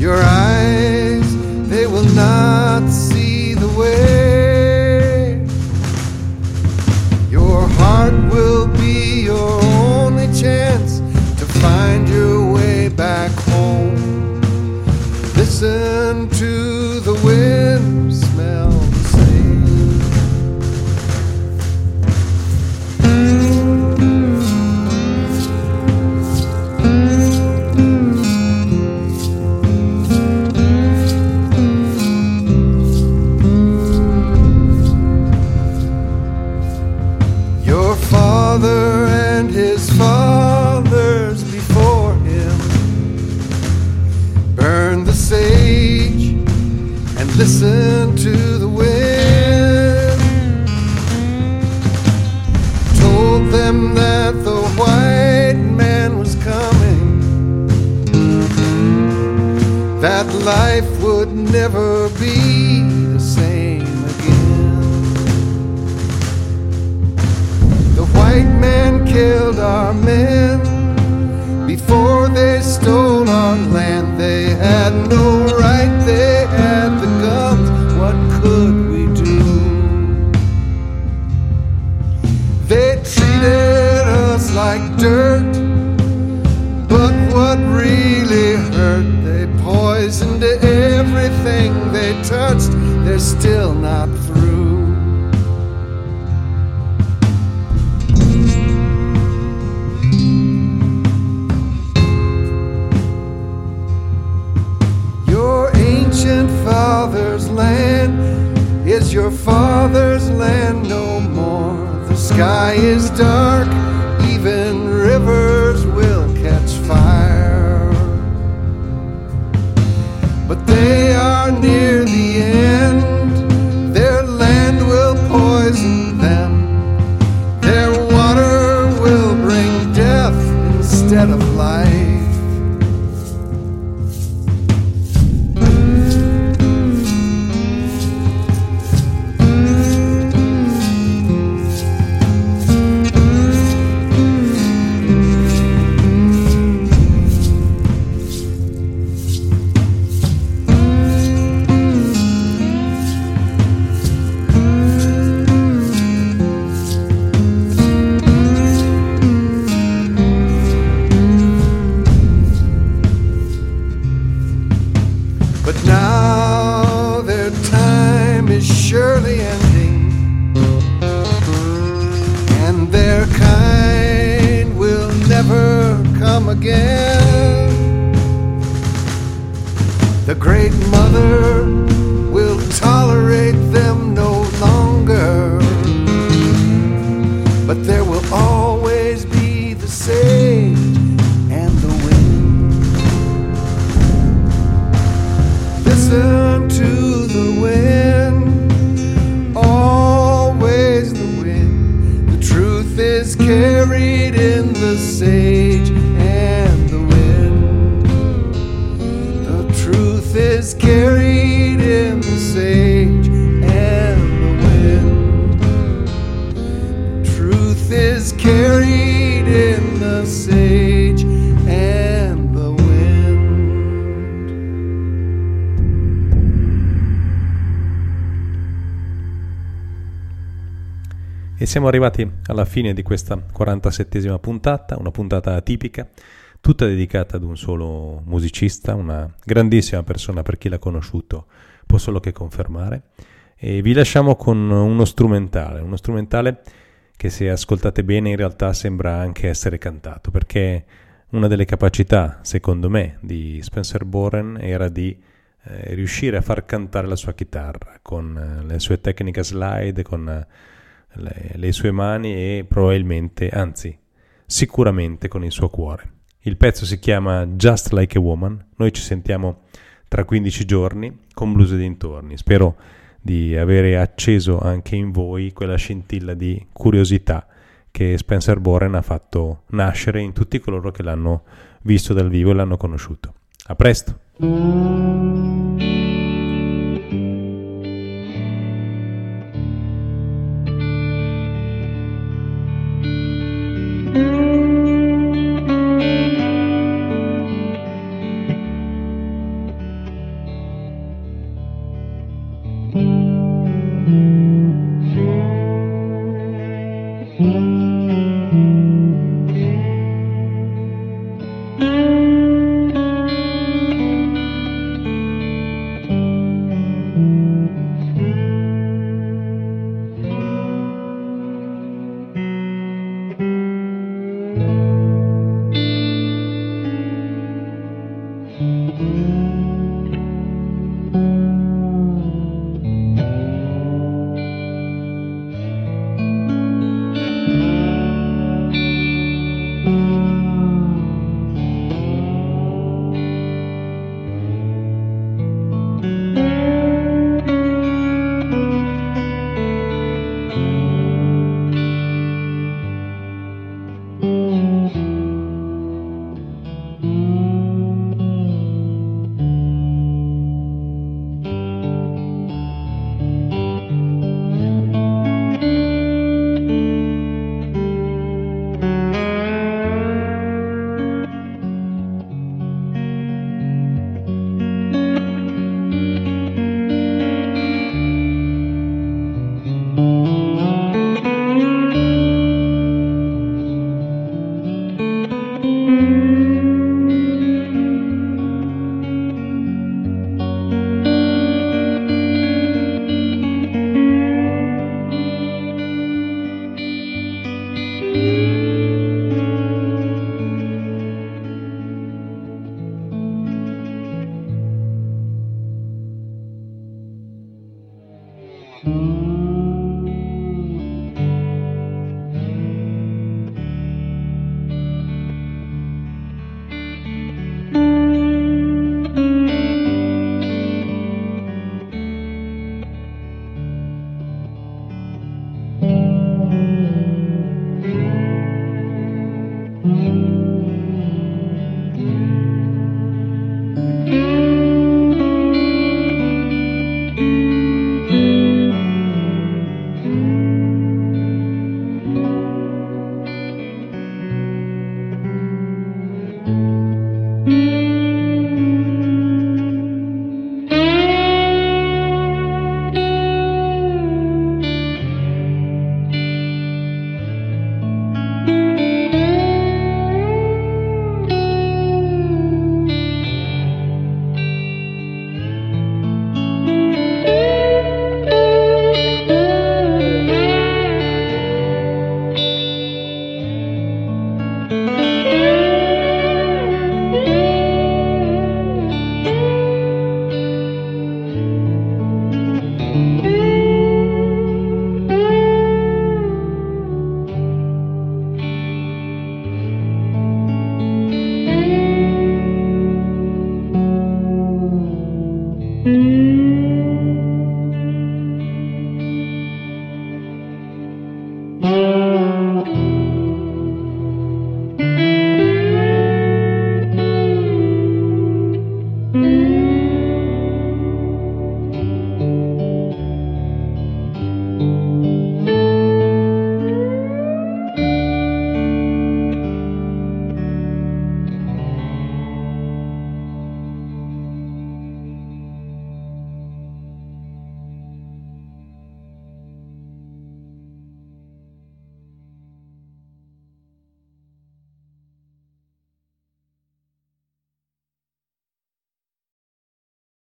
Your eyes, they will not see the way. father and his fathers before him. Burn the sage and listen to the wind. Told them that the white man was coming, that life would never be the same again. The white man killed our men before they stole our land. They had no right, they had the guns. What could we do? They treated us like dirt, but what really hurt? They poisoned everything they touched. They're still not through. Your ancient father's land is your father's land no more. The sky is dark, even rivers will catch fire. But they are near the end. Their land will poison them. Their water will bring death instead of life. Again, the great mother will tolerate them no longer, but there will always be the sage and the wind. Listen to the wind, always the wind. The truth is carried in the sage. Is carried in the sage and the wind. Truth is carried in the sage and the wind. E siamo arrivati alla fine di questa 47esima puntata, una puntata atipica, tutta dedicata ad un solo musicista, una grandissima persona. Per chi l'ha conosciuto può solo che confermare, e vi lasciamo con uno strumentale che, se ascoltate bene, in realtà sembra anche essere cantato, perché una delle capacità, secondo me, di Spencer Boren era di riuscire a far cantare la sua chitarra con le sue tecniche slide, con le sue mani e probabilmente, anzi sicuramente, con il suo cuore. Il pezzo si chiama Just Like a Woman. Noi ci sentiamo tra 15 giorni con Blues e Dintorni. Spero di avere acceso anche in voi quella scintilla di curiosità che Spencer Boren ha fatto nascere in tutti coloro che l'hanno visto dal vivo e l'hanno conosciuto. A presto!